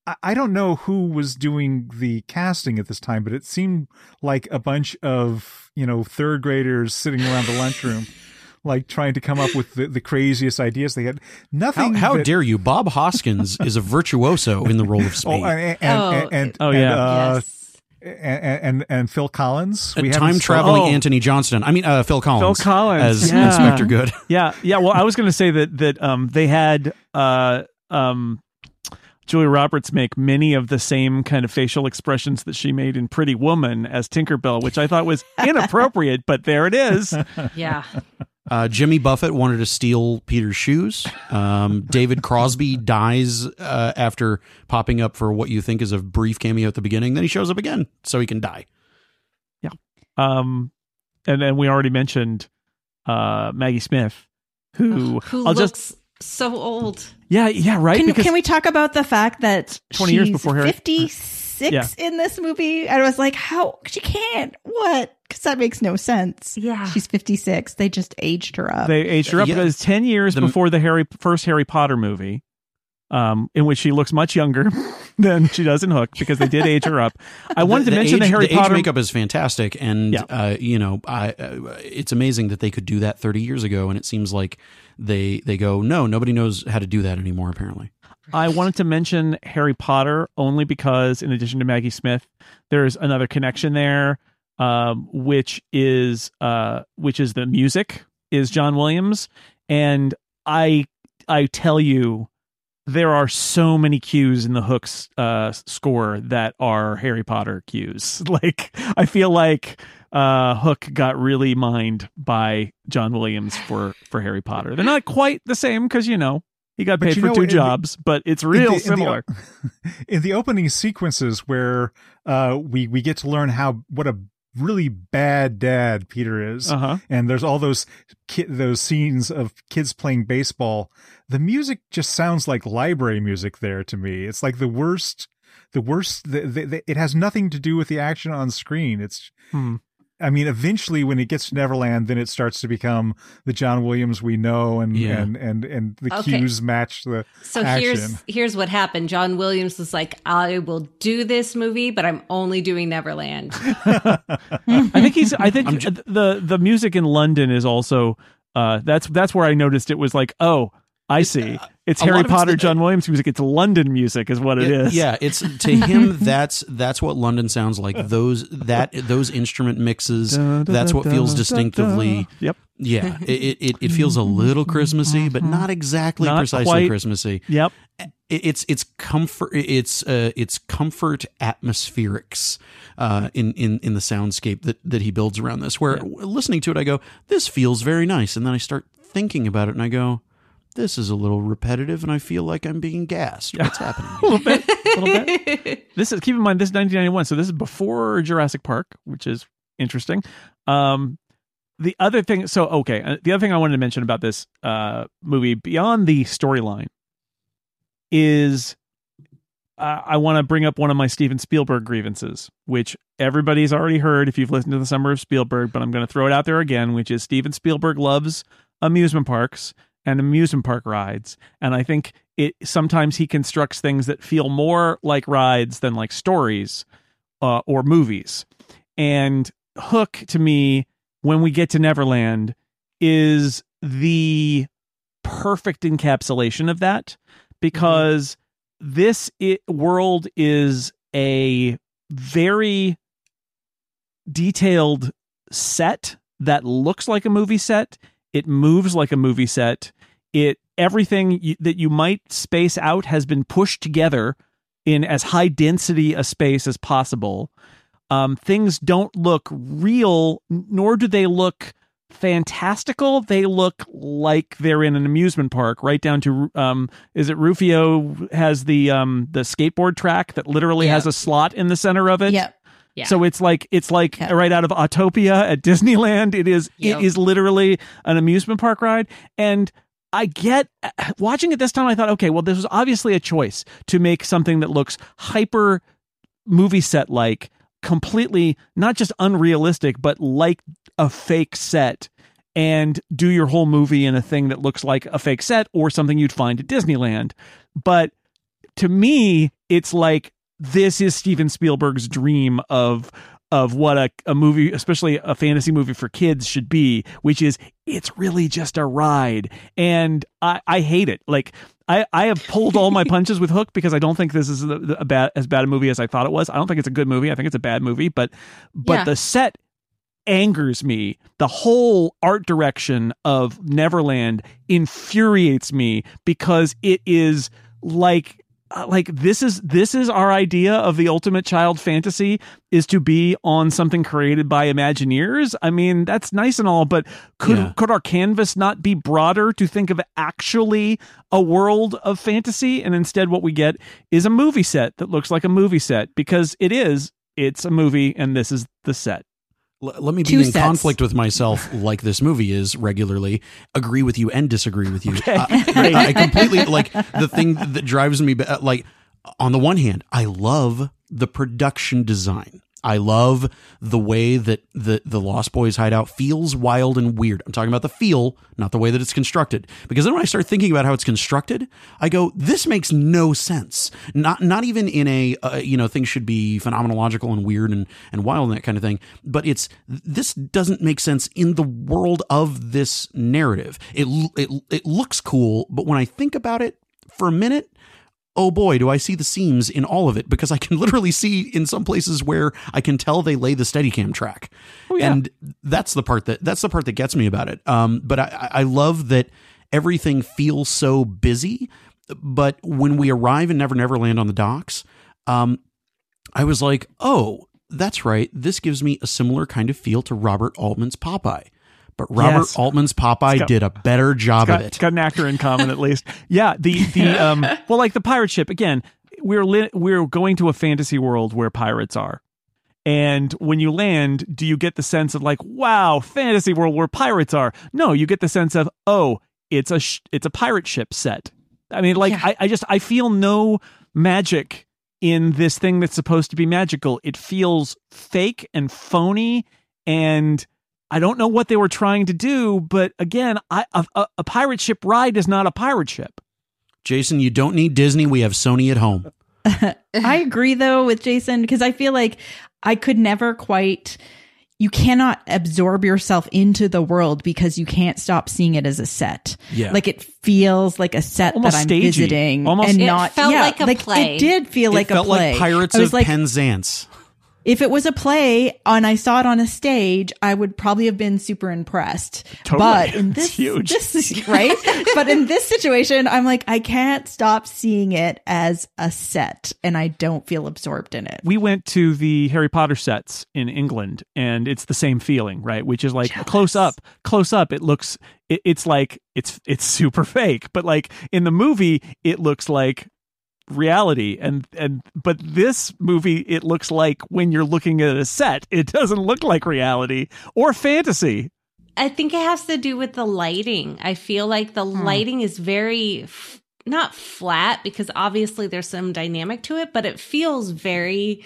I, I don't know who was doing the casting at this time, but it seemed like a bunch of you know third graders sitting around the lunchroom. Like trying to come up with the, the craziest ideas they had. Nothing. How, how that... dare you? Bob Hoskins is a virtuoso in the role of Spade. Oh, and, and, oh, and, and, oh and, yeah. Uh, yes. And, and and Phil Collins, we time traveling oh. Anthony Johnston. I mean, uh, Phil Collins. Phil Collins as yeah. Inspector Good. Yeah, yeah. Well, I was going to say that that um, they had uh, um, Julia Roberts make many of the same kind of facial expressions that she made in Pretty Woman as Tinkerbell, which I thought was inappropriate, but there it is. Yeah. Uh, Jimmy Buffett wanted to steal Peter's shoes. Um, David Crosby dies uh, after popping up for what you think is a brief cameo at the beginning. Then he shows up again so he can die. Yeah. Um, and then we already mentioned uh, Maggie Smith, who, who I'll looks just, so old. Yeah. Yeah. Right. Can, can we talk about the fact that twenty years before her, fifty-six yeah. in this movie? I was like, how she can't what. Because that makes no sense. Yeah. She's fifty-six. They just aged her up. They aged her up. Yeah. It was ten years the, before the Harry first Harry Potter movie, um, in which she looks much younger than she does in Hook, because they did age her up. I wanted the, to mention the, age, the Harry the Potter... age makeup is fantastic. And, yeah. uh, you know, I, uh, it's amazing that they could do that thirty years ago. And it seems like they, they go, no, nobody knows how to do that anymore, apparently. I wanted to mention Harry Potter only because, in addition to Maggie Smith, there's another connection there. Um, which is uh, which is the music is John Williams. And I, I tell you, there are so many cues in the Hook's uh, score that are Harry Potter cues. Like, I feel like uh, Hook got really mined by John Williams for, for Harry Potter. They're not quite the same because, you know, he got paid for know, two jobs, the, but it's real in the, similar. In the, in the opening sequences where uh, we, we get to learn how what a really bad dad Peter is, uh-huh. and there's all those ki- those scenes of kids playing baseball, the music just sounds like library music there to me. It's like the worst, the worst, the, the, the, it has nothing to do with the action on screen. It's... Hmm. I mean, eventually when it gets to Neverland, then it starts to become the John Williams we know, and yeah. and, and and the okay. cues match the so action. here's here's what happened. John Williams was like, I will do this movie, but I'm only doing Neverland. I think he's I think just... the the music in London is also uh, that's that's where I noticed it was like, oh, I see. It's a Harry Potter, it's the, John Williams music. It's London music, is what it, it is. Yeah, it's to him. That's that's what London sounds like. Those that those instrument mixes. Da, da, that's what da, feels da, distinctively. Da, da. Yep. Yeah, it, it it feels a little Christmassy, but not exactly not precisely quite. Christmassy. Yep. It, it's it's comfort. It's uh, it's comfort atmospherics uh, in in in the soundscape that that he builds around this. Where yeah. listening to it, I go, this feels very nice, and then I start thinking about it, and I go, this is a little repetitive, and I feel like I'm being gassed. What's happening? A little bit. A little bit. This is, keep in mind, this is nineteen ninety-one, so this is before Jurassic Park, which is interesting. Um, the other thing, so, okay, the other thing I wanted to mention about this uh, movie, beyond the storyline, is uh, I want to bring up one of my Steven Spielberg grievances, which everybody's already heard if you've listened to The Summer of Spielberg, but I'm going to throw it out there again, which is Steven Spielberg loves amusement parks and amusement park rides. And I think it sometimes he constructs things that feel more like rides than like stories uh, or movies. And Hook, to me, when we get to Neverland, is the perfect encapsulation of that, because this it, world is a very detailed set that looks like a movie set. It moves like a movie set. It everything you, that you might space out has been pushed together in as high density a space as possible. Um, things don't look real, nor do they look fantastical. They look like they're in an amusement park, right down to um, is it Rufio has the um, the skateboard track that literally yep. has a slot in the center of it. Yep. Yeah. So it's like it's like yeah. right out of Autopia at Disneyland. It is yep. it is literally an amusement park ride. And I get watching it this time, I thought, okay, well, this was obviously a choice to make something that looks hyper movie set like, completely not just unrealistic, but like a fake set, and do your whole movie in a thing that looks like a fake set or something you'd find at Disneyland. But to me, it's like, this is Steven Spielberg's dream of of what a, a movie, especially a fantasy movie for kids, should be, which is it's really just a ride. And I, I hate it. Like I, I have pulled all my punches with Hook because I don't think this is a, a bad, as bad a movie as I thought it was. I don't think it's a good movie. I think it's a bad movie. But but yeah. the set angers me. The whole art direction of Neverland infuriates me because it is like... Like this is this is our idea of the ultimate child fantasy, is to be on something created by Imagineers. I mean, that's nice and all, but could yeah. could our canvas not be broader to think of actually a world of fantasy? And instead what we get is a movie set that looks like a movie set, because it is. It's a movie, and this is the set. Let me be Two in sets. conflict with myself, like this movie is regularly. Agree with you and disagree with you. Okay. Uh, I, I completely, like, the thing that drives me, like, on the one hand, I love the production design. I love the way that the, the Lost Boys hideout feels wild and weird. I'm talking about the feel, not the way that it's constructed. Because then when I start thinking about how it's constructed, I go, this makes no sense. Not not even in a, uh, you know, things should be phenomenological and weird and, and wild and that kind of thing. But it's, this doesn't make sense in the world of this narrative. It, it, it looks cool, but when I think about it for a minute, oh boy, do I see the seams in all of it, because I can literally see in some places where I can tell they lay the Steadicam track. Oh, yeah. And that's the part that that's the part that gets me about it. Um, but I, I love that everything feels so busy. But when we arrive in Never Never Land on the docks, um, I was like, oh, that's right. This gives me a similar kind of feel to Robert Altman's Popeye. But Robert yes. Altman's Popeye got, did a better job got, of it. Got an actor in common, at least. Yeah. The, the, um, well, like the pirate ship, again, we're, li- we're going to a fantasy world where pirates are. And when you land, do you get the sense of like, wow, fantasy world where pirates are? No, you get the sense of, oh, it's a, sh- it's a pirate ship set. I mean, like, yeah. I, I just, I feel no magic in this thing that's supposed to be magical. It feels fake and phony, and I don't know what they were trying to do, but again, I, a, a pirate ship ride is not a pirate ship. Jason, you don't need Disney. We have Sony at home. I agree, though, with Jason, because I feel like I could never quite... You cannot absorb yourself into the world because you can't stop seeing it as a set. Yeah. Like it feels like a set almost that I'm stagey. Visiting. Almost and it not, felt yeah, like a like play. It did feel it like a play. It felt like Pirates of like, Penzance. If it was a play and I saw it on a stage, I would probably have been super impressed. Totally. But in this, it's huge. This, right? But in this situation, I'm like, I can't stop seeing it as a set, and I don't feel absorbed in it. We went to the Harry Potter sets in England, and it's the same feeling, right? Which is like Jealous. close up, close up. It looks, it, it's like, it's it's super fake. But like in the movie, it looks like reality, and and but this movie, it looks like when you're looking at a set, it doesn't look like reality or fantasy. I think it has to do with the lighting. I feel like the mm. lighting is very f- not flat, because obviously there's some dynamic to it, but it feels very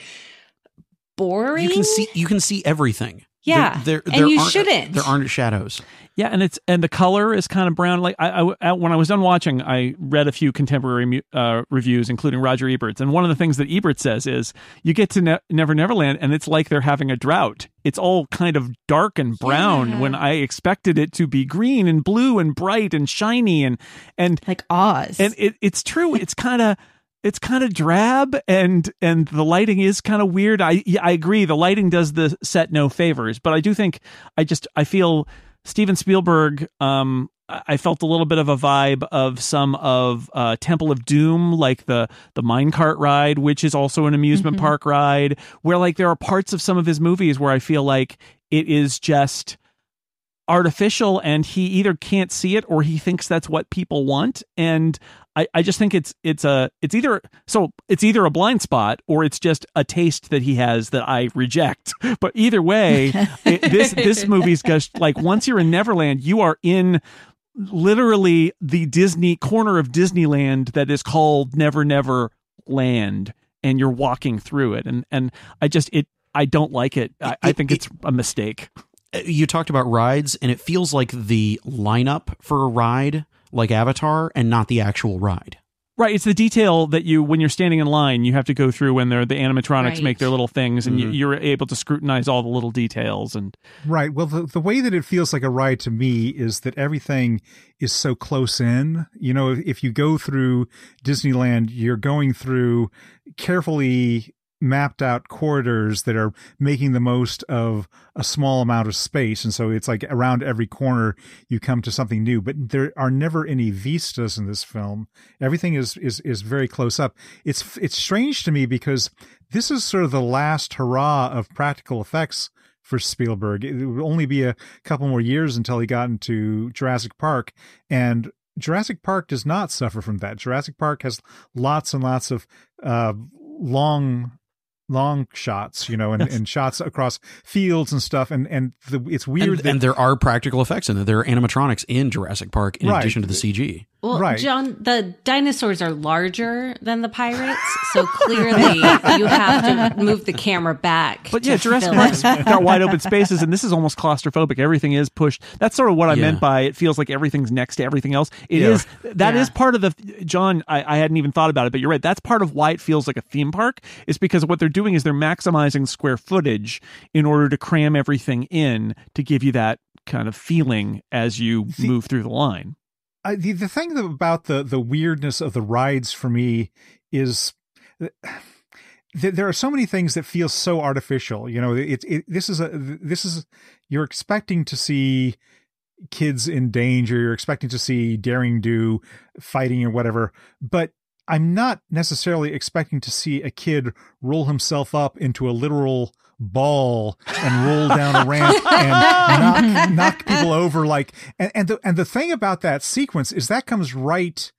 boring. You can see you can see everything. Yeah, there, there, and there you shouldn't. There aren't shadows. Yeah, and it's and the color is kind of brown. Like I, I when I was done watching, I read a few contemporary uh, reviews, including Roger Ebert's. And one of the things that Ebert says is, you get to ne- Never Neverland, and it's like they're having a drought. It's all kind of dark and brown yeah. when I expected it to be green and blue and bright and shiny and and like Oz. And it, it's true. It's kind of. It's kind of drab, and and the lighting is kind of weird. I I agree. The lighting does the set no favors, but I do think I just I feel Steven Spielberg. Um, I felt a little bit of a vibe of some of uh, Temple of Doom, like the the minecart ride, which is also an amusement mm-hmm. park ride, where like there are parts of some of his movies where I feel like it is just artificial, and he either can't see it or he thinks that's what people want. And I, I just think it's it's a it's either so it's either a blind spot or it's just a taste that he has that I reject. But either way, it, this this movie's just like, once you're in Neverland, you are in literally the Disney corner of Disneyland that is called Never Never Land, and you're walking through it. And and I just it I don't like it. I, I think it's a mistake. You talked about rides, and it feels like the lineup for a ride, like Avatar, and not the actual ride. Right. It's the detail that you, when you're standing in line, you have to go through when they're, the animatronics right. make their little things, and mm-hmm. you're able to scrutinize all the little details. And right. Well, the, the way that it feels like a ride to me is that everything is so close in. You know, if, if you go through Disneyland, you're going through carefully mapped out corridors that are making the most of a small amount of space, and so it's like around every corner you come to something new. But there are never any vistas in this film. Everything is is is very close up. It's it's strange to me, because this is sort of the last hurrah of practical effects for Spielberg. It would only be a couple more years until he got into Jurassic Park, and Jurassic Park does not suffer from that. Jurassic Park has lots and lots of uh, long. long shots, you know, and, and shots across fields and stuff. And, and the, it's weird. And, that, and there are practical effects in there. There are animatronics in Jurassic Park in right. addition to the C G. Well, right. John, the dinosaurs are larger than the pirates. So clearly you have to move the camera back. But yeah, Jurassic Park's got wide open spaces, and this is almost claustrophobic. Everything is pushed. That's sort of what I yeah. meant by it feels like everything's next to everything else. It yeah. is. That yeah. is part of the, John, I, I hadn't even thought about it, but you're right. That's part of why it feels like a theme park, is because of what they're doing is they're maximizing square footage in order to cram everything in to give you that kind of feeling as you move through the line. I, the, the thing that, about the, the weirdness of the rides for me is th- there are so many things that feel so artificial. You know, it, it, this is a, this is, you're expecting to see kids in danger. You're expecting to see daring do fighting or whatever, but I'm not necessarily expecting to see a kid roll himself up into a literal ball and roll down a ramp and knock, knock people over. Like, and, and the, and the thing about that sequence is that comes right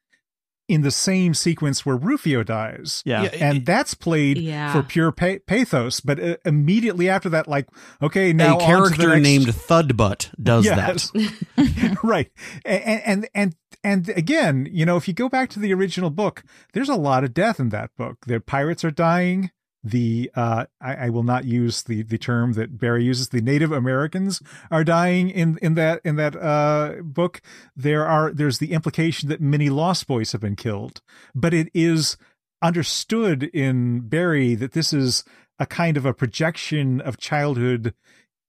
in the same sequence where Rufio dies. Yeah. yeah. And that's played yeah. for pure pa- pathos. But uh, immediately after that, like, okay, now a character next... named Thudbutt does yes. that. Right. And, and, and, and again, you know, if you go back to the original book, there's a lot of death in that book. The pirates are dying. The, uh, I, I will not use the, the term that Barry uses. The Native Americans are dying in, in that, in that, uh, book. There are, there's the implication that many Lost Boys have been killed, but it is understood in Barry that this is a kind of a projection of childhood,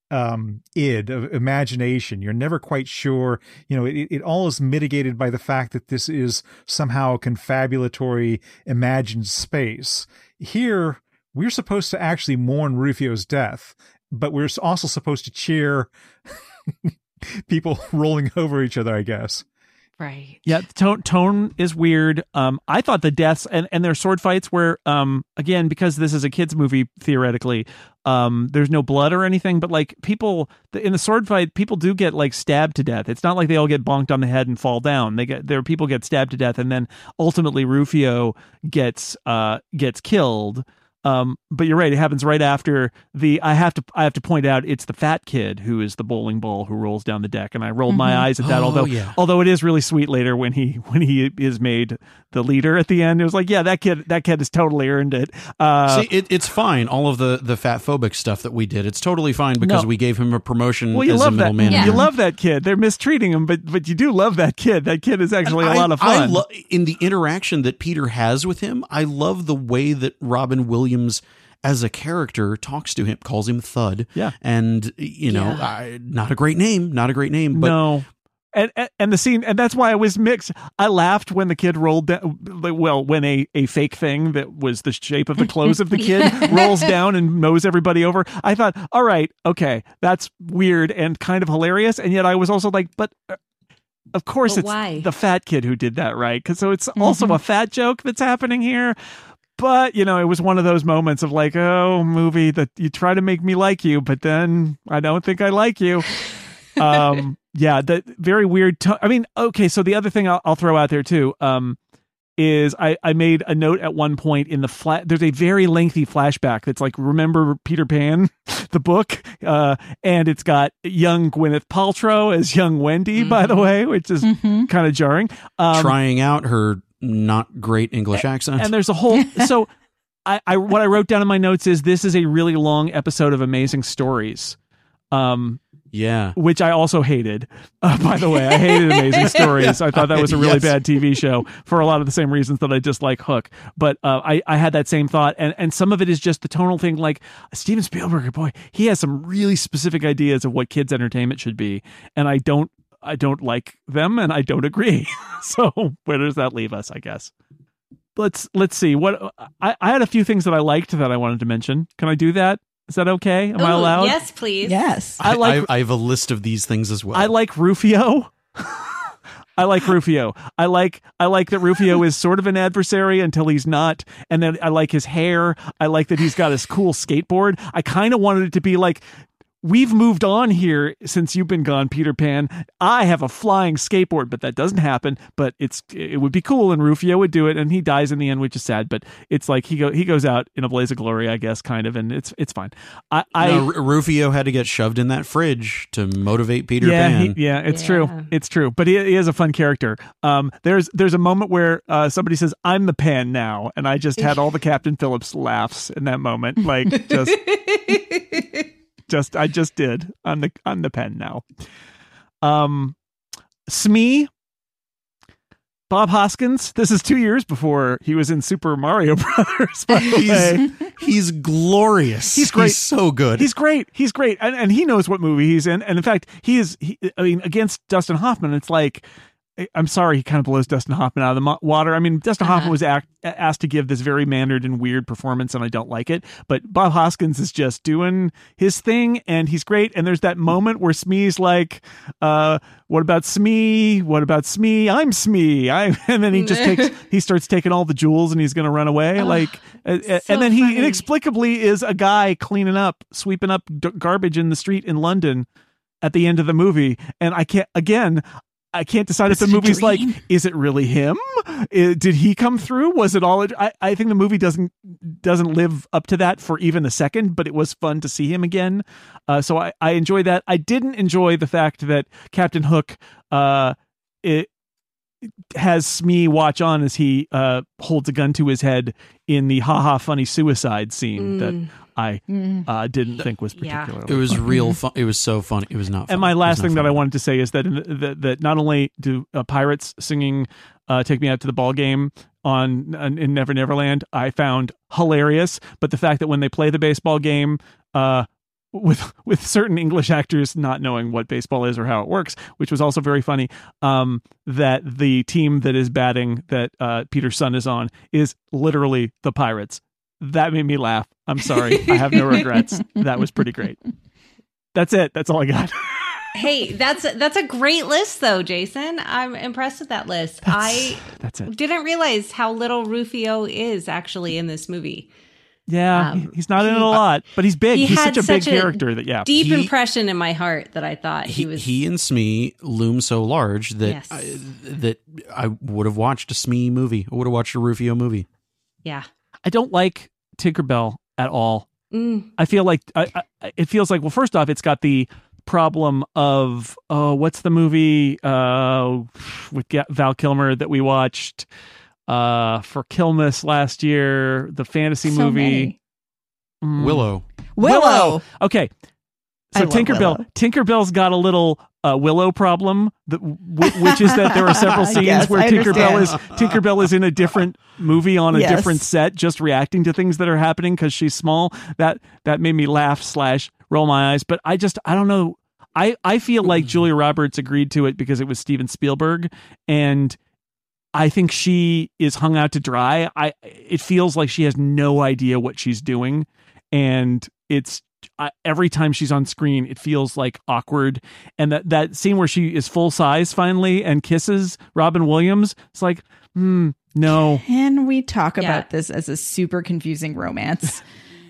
um, id, of imagination. You're never quite sure, you know, it, it all is mitigated by the fact that this is somehow confabulatory imagined space. Here, we're supposed to actually mourn Rufio's death, but we're also supposed to cheer people rolling over each other, I guess. Right. Yeah. The tone, tone is weird. Um, I thought the deaths and, and their sword fights were, um, again, because this is a kid's movie, theoretically, um, there's no blood or anything, but like people in the sword fight, people do get like stabbed to death. It's not like they all get bonked on the head and fall down. They get there. People get stabbed to death. And then ultimately Rufio gets, uh, gets killed. Um, but you're right. It happens right after the, I have to, I have to point out it's the fat kid who is the bowling ball who rolls down the deck. And I rolled mm-hmm. my eyes at that. Oh, although, yeah. although it is really sweet later when he, when he is made the leader at the end, it was like, yeah, that kid, that kid has totally earned it. Uh, See, it, it's fine. All of the, the fat phobic stuff that we did, it's totally fine because no. we gave him a promotion well, you as love a middle that. manager. Yeah. You love that kid. They're mistreating him, but, but you do love that kid. That kid is actually and a I, lot of fun. I lo- in the interaction that Peter has with him, I love the way that Robin Williams as a character talks to him, calls him Thud. Yeah. And, you know, yeah. I, not a great name, not a great name. But no. And, and and the scene, and that's why I was mixed. I laughed when the kid rolled down. Well, when a, a fake thing that was the shape of the clothes of the kid rolls down and mows everybody over. I thought, all right, okay, that's weird and kind of hilarious. And yet I was also like, but... Uh, Of course, but it's why? the fat kid who did that, right? Because so it's mm-hmm. also a fat joke that's happening here. But, you know, it was one of those moments of like, oh, movie, that you try to make me like you, but then I don't think I like you. um, yeah, that very weird. T- I mean, okay, so the other thing I'll, I'll throw out there, too, um, is I, I made a note at one point in the flat. There's a very lengthy flashback that's like, remember Peter Pan, the book? Uh, and it's got young Gwyneth Paltrow as young Wendy, mm-hmm. by the way, which is mm-hmm. kind of jarring. Um, Trying out her... not great English accent. And there's a whole, so I, I, what I wrote down in my notes is this is a really long episode of Amazing Stories. Um, yeah. Which I also hated, uh, by the way, I hated Amazing Stories. I thought that was a really yes. bad T V show for a lot of the same reasons that I dislike Hook. But, uh, I, I had that same thought. And, and some of it is just the tonal thing. Like Steven Spielberg, boy, he has some really specific ideas of what kids' entertainment should be. And I don't, I don't like them and I don't agree. So where does that leave us, I guess? Let's let's see. What I, I had a few things that I liked that I wanted to mention. Can I do that? Is that okay? Am Ooh, I allowed? Yes, please. Yes. I, like, I, I have a list of these things as well. I like Rufio. I like Rufio. I like I like that Rufio is sort of an adversary until he's not. And then I like his hair. I like that he's got his cool skateboard. I kind of wanted it to be like, we've moved on here since you've been gone, Peter Pan. I have a flying skateboard, but that doesn't happen. But it's it would be cool, and Rufio would do it, and he dies in the end, which is sad. But it's like he go he goes out in a blaze of glory, I guess, kind of, and it's it's fine. I, I no, Rufio had to get shoved in that fridge to motivate Peter yeah, Pan. He, yeah, it's yeah. true, it's true. But he, he is a fun character. Um, there's there's a moment where uh, somebody says, "I'm the Pan now," and I just had all the Captain Phillips laughs in that moment, like just. Just I just did on the on the pen now. Um, Smee, Bob Hoskins. This is two years before he was in Super Mario Brothers. By the way. He's, he's glorious. He's great. He's so good. He's great. He's great. And and he knows what movie he's in. And in fact, he is. He, I mean, against Dustin Hoffman, it's like. I'm sorry, he kind of blows Dustin Hoffman out of the water. I mean, Dustin uh-huh. Hoffman was act, asked to give this very mannered and weird performance, and I don't like it. But Bob Hoskins is just doing his thing, and he's great. And there's that moment where Smee's like, uh, what about Smee? What about Smee? I'm Smee. I'm, and then he just takes, he starts taking all the jewels and he's going to run away. Oh, like, uh, so and then funny. He inexplicably is a guy cleaning up, sweeping up d- garbage in the street in London at the end of the movie. And I can't, again, I can't decide is if the movie's like, is it really him? It, did he come through? Was it all? I, I think the movie doesn't doesn't live up to that for even a second, but it was fun to see him again. Uh, so I, I enjoy that. I didn't enjoy the fact that Captain Hook uh, it, it has Smee watch on as he uh, holds a gun to his head in the haha funny suicide scene mm. that I uh, didn't think was particularly. Yeah. It was funny. real fun. It was so funny. It was not funny. And my last thing funny. that I wanted to say is that that, that not only do uh, pirates singing uh, Take Me Out to the Ball Game on uh, in Never Neverland, I found hilarious, but the fact that when they play the baseball game uh, with with certain English actors not knowing what baseball is or how it works, which was also very funny, um, that the team that is batting that uh, Peter's son is on is literally the Pirates. That made me laugh. I'm sorry. I have no regrets. That was pretty great. That's it. That's all I got. Hey, that's that's a great list, though, Jason. I'm impressed with that list. That's, I that's it. didn't realize how little Rufio is actually in this movie. Yeah, um, he's not in it a lot, but he's big. He he's such a such big a character that yeah, deep he, impression in my heart that I thought he, he was. He and Smee loom so large that yes. I, that I would have watched a Smee movie. I would have watched a Rufio movie. Yeah. I don't like Tinkerbell at all. Mm. I feel like I, I, it feels like, well, first off, it's got the problem of, oh, what's the movie uh, with Val Kilmer that we watched uh, for Kilmas last year? The fantasy so movie. Mm. Willow. Willow. Willow. Okay. So Tinkerbell, Tinkerbell's got a little uh, Willow problem, that, w- which is that there are several scenes yes, where Tinkerbell is Tinkerbell is in a different movie on a yes. different set, just reacting to things that are happening because she's small. That that made me laugh slash roll my eyes. But I just I don't know. I, I feel like Julia Roberts agreed to it because it was Steven Spielberg, and I think she is hung out to dry. I it feels like she has no idea what she's doing, and it's. Uh, every time she's on screen, it feels like awkward. And that, that scene where she is full size finally and kisses Robin Williams, it's like, hmm, no. Can we talk yeah. about this as a super confusing romance?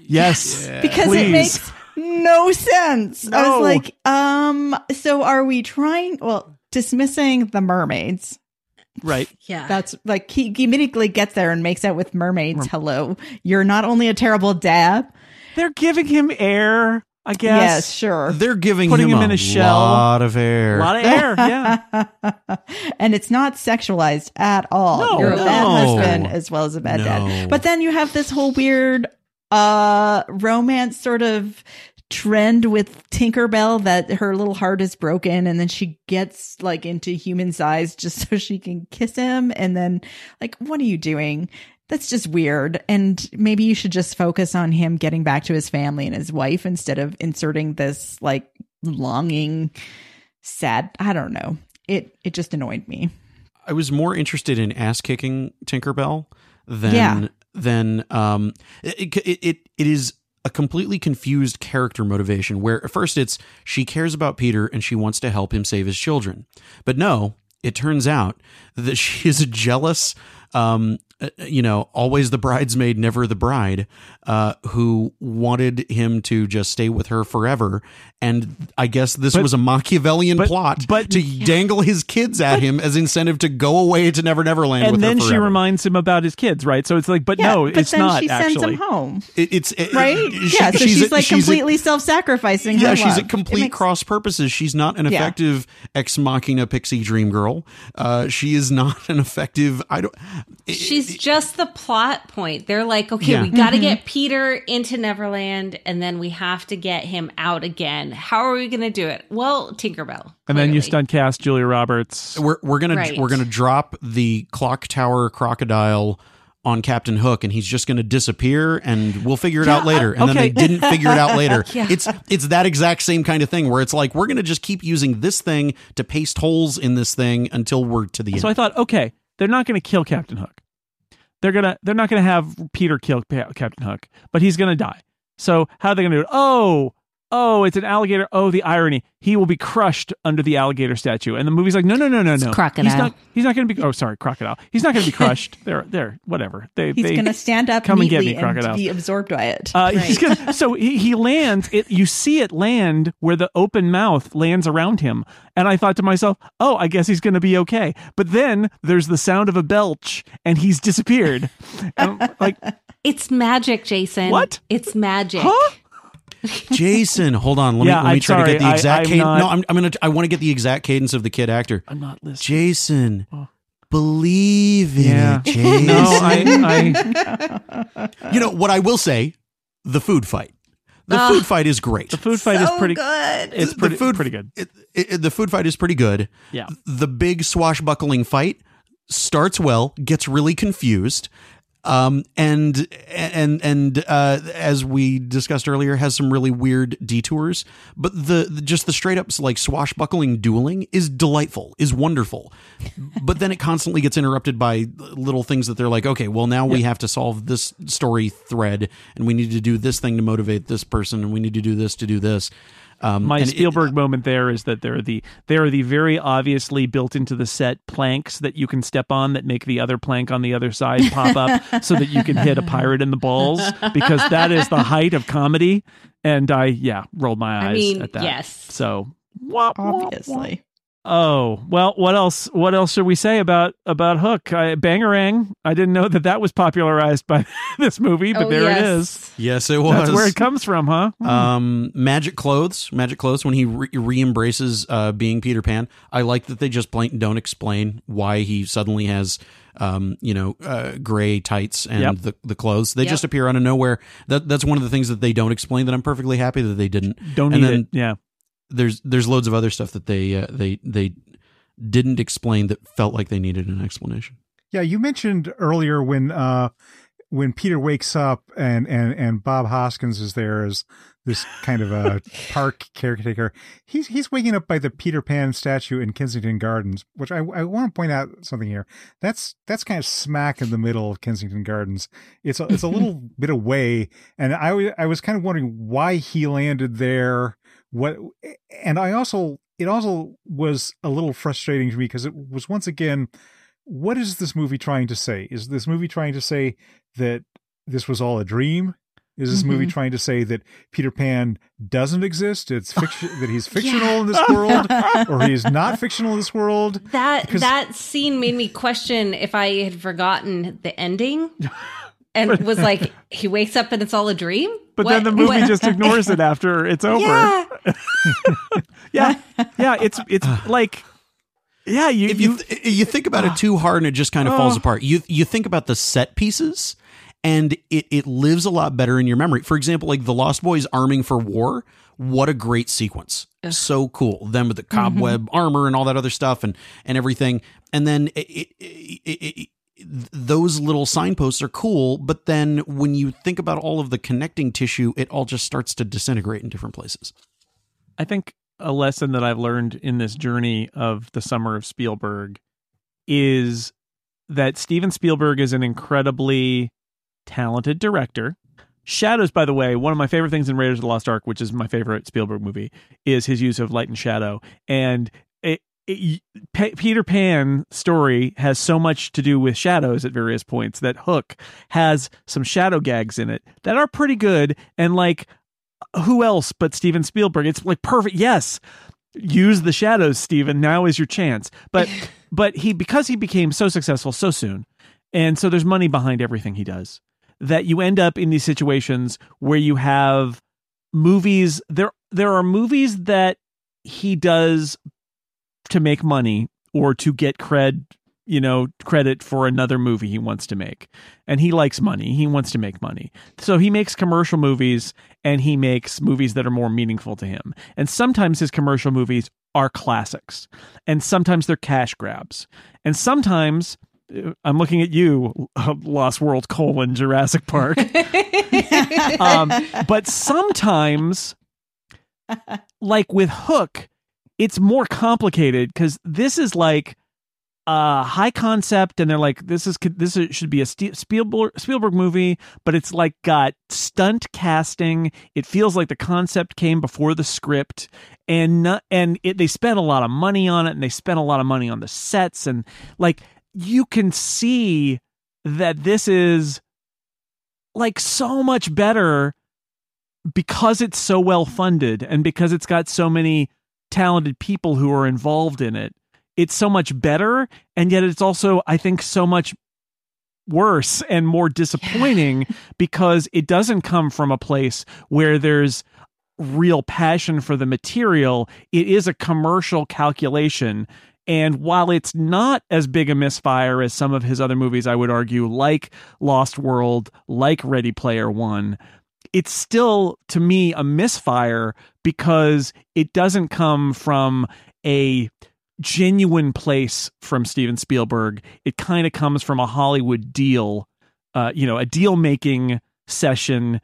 yes. Yeah. Because Please. It makes no sense. No. I was like, um, so are we trying, well, dismissing the mermaids. Right. Yeah. That's like, he, he immediately gets there and makes out with mermaids. Merm- Hello. You're not only a terrible dab. They're giving him air, I guess. Yes, sure. They're giving Putting him, him a, in a shell. lot of air. A lot of air, yeah. And it's not sexualized at all. No, You're a no. bad husband as well as a bad no. dad. But then you have this whole weird uh, romance sort of trend with Tinkerbell that her little heart is broken, and then she gets like into human size just so she can kiss him. And then like, what are you doing? That's just weird. And maybe you should just focus on him getting back to his family and his wife instead of inserting this like longing, sad. I don't know. It it just annoyed me. I was more interested in ass kicking Tinkerbell than yeah. than um it it, it it is a completely confused character motivation where at first it's she cares about Peter and she wants to help him save his children. But no, it turns out that she is a jealous um you know, always the bridesmaid, never the bride, uh, who wanted him to just stay with her forever. And I guess this but, was a Machiavellian but, plot but, to yeah. dangle his kids at but, him as incentive to go away to Never Neverland. And with then her she reminds him about his kids, right? So it's like, but yeah, no, but it's then not. She actually. sends him home, it, it's it, right. It, it, yeah, she, so she's, she's like she's completely a, self-sacrificing. Yeah, her she's love. at complete makes, cross purposes. She's not an yeah. effective ex machina pixie dream girl. Uh, she is not an effective. I don't. It, she's. Just the plot point. They're like, okay, yeah. we got to mm-hmm. get Peter into Neverland, and then we have to get him out again. How are we going to do it? Well, Tinkerbell. And clearly. Then you stunt cast Julia Roberts. We're we're gonna right. we're gonna drop the clock tower crocodile on Captain Hook, and he's just going to disappear, and we'll figure it yeah, out later. And okay. then they didn't figure it out later. yeah. It's it's that exact same kind of thing where it's like, we're going to just keep using this thing to paste holes in this thing until we're to the so end. So I thought, okay, they're not going to kill Captain Hook. They're gonna they're not going to have Peter kill Captain Hook, but he's going to die. So how are they going to do it? Oh, oh, it's an alligator. Oh, the irony. He will be crushed under the alligator statue. And the movie's like, no, no, no, no, no. It's crocodile. He's not, he's not going to be, oh, sorry, crocodile. He's not going to be crushed. There, there, whatever. They, he's going to stand up come neatly and, get me, and be absorbed by it. Uh, right. he's gonna, so he, he lands. It, you see it land where the open mouth lands around him. And I thought to myself, oh, I guess he's going to be okay. But then there's the sound of a belch and he's disappeared. And I'm like, it's magic, Jason. What? It's magic. Huh? Jason, hold on. Let yeah, me, let me try sorry. to get the exact cadence. No, I'm, I'm gonna. I want to get the exact cadence of the kid actor. I'm not listening. Jason, oh. believe yeah. in it, Jason. No, I, I. You know what I will say? The food fight. The uh, food fight is great. The food fight so is pretty good. It's pretty, the food, pretty good. It, it, the food fight is pretty good. Yeah. The big swashbuckling fight starts well, gets really confused. Um, and, and, and, uh, as we discussed earlier, has some really weird detours, but the, the just the straight up like swashbuckling dueling is delightful, is wonderful. But then it constantly gets interrupted by little things that they're like, okay, well now we have to solve this story thread and we need to do this thing to motivate this person. And we need to do this to do this. Um, My Spielberg it, moment there is that there are the there are the very obviously built into the set planks that you can step on that make the other plank on the other side pop up so that you can hit a pirate in the balls, because that is the height of comedy. And I, yeah, rolled my eyes I mean, at that. Yes. So wah, wah, obviously. Wah. Oh, well, what else? What else should we say about about Hook? I, Bangarang. I didn't know that that was popularized by this movie, but oh, there yes. it is. Yes, it was. That's where it comes from, huh? Mm. Um, magic clothes, magic clothes. When he re- re-embraces uh, being Peter Pan, I like that they just plain don't explain why he suddenly has, um, you know, uh, gray tights and yep. the the clothes. They yep. just appear out of nowhere. That that's one of the things that they don't explain. That I'm perfectly happy that they didn't. Don't and need then, it. Yeah. There's there's loads of other stuff that they uh, they they didn't explain that felt like they needed an explanation. Yeah, you mentioned earlier when uh, when Peter wakes up and, and, and Bob Hoskins is there as this kind of a park caretaker. He's he's waking up by the Peter Pan statue in Kensington Gardens, which I, I want to point out something here. That's that's kind of smack in the middle of Kensington Gardens. It's a, it's a little bit away, and I w- I was kind of wondering why he landed there. What and I also it also was a little frustrating to me because it was once again, what is this movie trying to say? Is this movie trying to say that this was all a dream? Is this mm-hmm. movie trying to say that Peter Pan doesn't exist? It's fiction that he's fictional yeah. in this world, or he's not fictional in this world. That because- that scene made me question if I had forgotten the ending. And was like, he wakes up and it's all a dream? But what? Then the movie what? just ignores it after it's over. Yeah. yeah. Yeah. It's it's like, yeah. You if you, th- you think about it too hard and it just kind of oh. falls apart. You you think about the set pieces and it, it lives a lot better in your memory. For example, like the Lost Boys arming for war. What a great sequence. Ugh. So cool. Them with the cobweb mm-hmm. armor and all that other stuff and, and everything. And then it, it, it, it, it those little signposts are cool, but then when you think about all of the connecting tissue, it all just starts to disintegrate in different places. I think a lesson that I've learned in this journey of the summer of Spielberg is that Steven Spielberg is an incredibly talented director. Shadows, by the way, one of my favorite things in Raiders of the Lost Ark, which is my favorite Spielberg movie, is his use of light and shadow. And It, P- Peter Pan's story has so much to do with shadows at various points that Hook has some shadow gags in it that are pretty good. And like, who else but Steven Spielberg? It's like perfect. Yes. Use the shadows, Steven. Now is your chance. But, but he, because he became so successful so soon. And so there's money behind everything he does that you end up in these situations where you have movies. There, there are movies that he does to make money or to get cred, you know, credit for another movie he wants to make. And he likes money. He wants to make money. So he makes commercial movies and he makes movies that are more meaningful to him. And sometimes his commercial movies are classics and sometimes they're cash grabs. And sometimes I'm looking at you, Lost World colon Jurassic Park. um, but sometimes, like with Hook, it's more complicated because this is like a high concept, and they're like, this is this should be a Spielberg Spielberg movie, but it's like got stunt casting. It feels like the concept came before the script, and not, and it, they spent a lot of money on it, and they spent a lot of money on the sets, and like. You can see that this is like so much better because it's so well funded and because it's got so many talented people who are involved in it. It's so much better. And yet it's also, I think, so much worse and more disappointing yeah. because it doesn't come from a place where there's real passion for the material. It is a commercial calculation. And while it's not as big a misfire as some of his other movies, I would argue, like Lost World, like Ready Player One, it's still, to me, a misfire because it doesn't come from a genuine place from Steven Spielberg. It kind of comes from a Hollywood deal, uh, you know, a deal-making session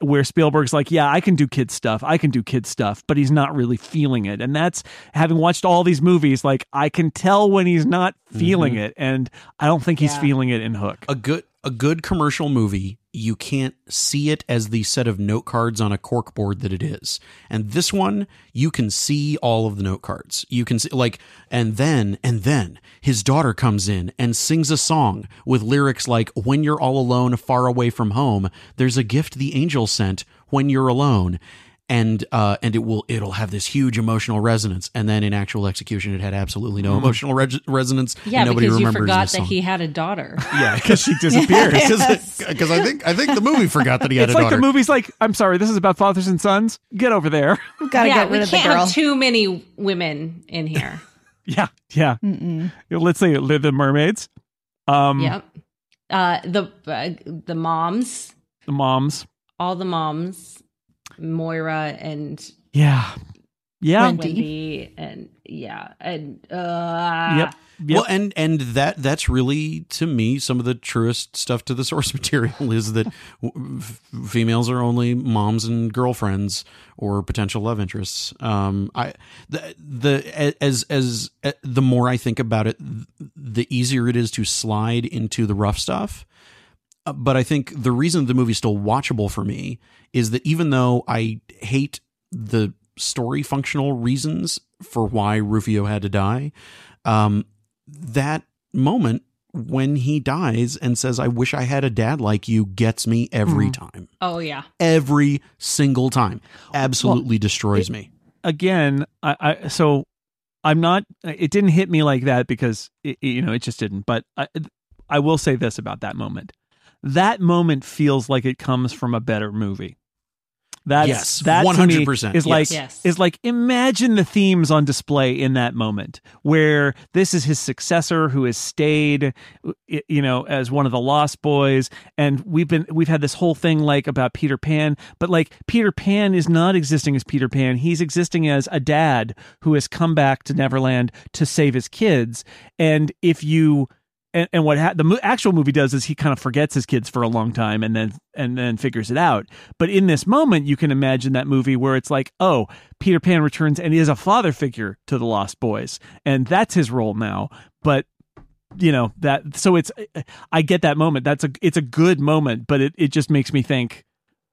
where Spielberg's like, yeah, I can do kid stuff. I can do kid stuff, but he's not really feeling it. And that's, having watched all these movies, like I can tell when he's not feeling mm-hmm. it. And I don't think he's yeah. feeling it in Hook. A good, a good commercial movie. You can't see it as the set of note cards on a cork board that it is. And this one, you can see all of the note cards. You can see like, and then, and then his daughter comes in and sings a song with lyrics like, when you're all alone, far away from home, there's a gift the angel sent when you're alone. And, uh, and it will, it'll have this huge emotional resonance. And then in actual execution, it had absolutely no emotional re- resonance. Yeah. And nobody because remembers you forgot that he had a daughter. Yeah. Cause she disappeared. yes. Cause, it, Cause I think, I think the movie forgot that he had it's a like daughter. It's like the movie's like, I'm sorry, this is about fathers and sons. Get over there. We've got to yeah, get rid of the girl. We can't have too many women in here. yeah. Yeah. Mm-mm. Let's say the mermaids. Um, yep. Uh, the, uh, the moms, the moms, all the moms. Moira and yeah, yeah, Wendy, Wendy and yeah, and uh, yep. yep. Well, and and that that's really to me some of the truest stuff to the source material is that f- females are only moms and girlfriends or potential love interests. Um, I the the as as uh, the more I think about it, the easier it is to slide into the rough stuff. But I think the reason the movie's still watchable for me is that even though I hate the story functional reasons for why Rufio had to die, um, that moment when he dies and says, I wish I had a dad like you, gets me every mm. time. Oh, yeah. Every single time. Absolutely well, destroys it, me. Again, I, I so I'm not, it didn't hit me like that because, it, you know, it just didn't. But I, I will say this about that moment. That moment feels like it comes from a better movie. That's, yes, that one hundred percent is like yes. is like imagine the themes on display in that moment where this is his successor who has stayed, you know, as one of the Lost Boys, and we've been we've had this whole thing like about Peter Pan, but like Peter Pan is not existing as Peter Pan. He's existing as a dad who has come back to Neverland to save his kids, and if you. And, and what ha- the mo- actual movie does is he kind of forgets his kids for a long time and then and then figures it out. But in this moment, you can imagine that movie where it's like, oh, Peter Pan returns and he is a father figure to the Lost Boys. And that's his role now. But, you know, that so it's I get that moment. That's a it's a good moment, but it, it just makes me think.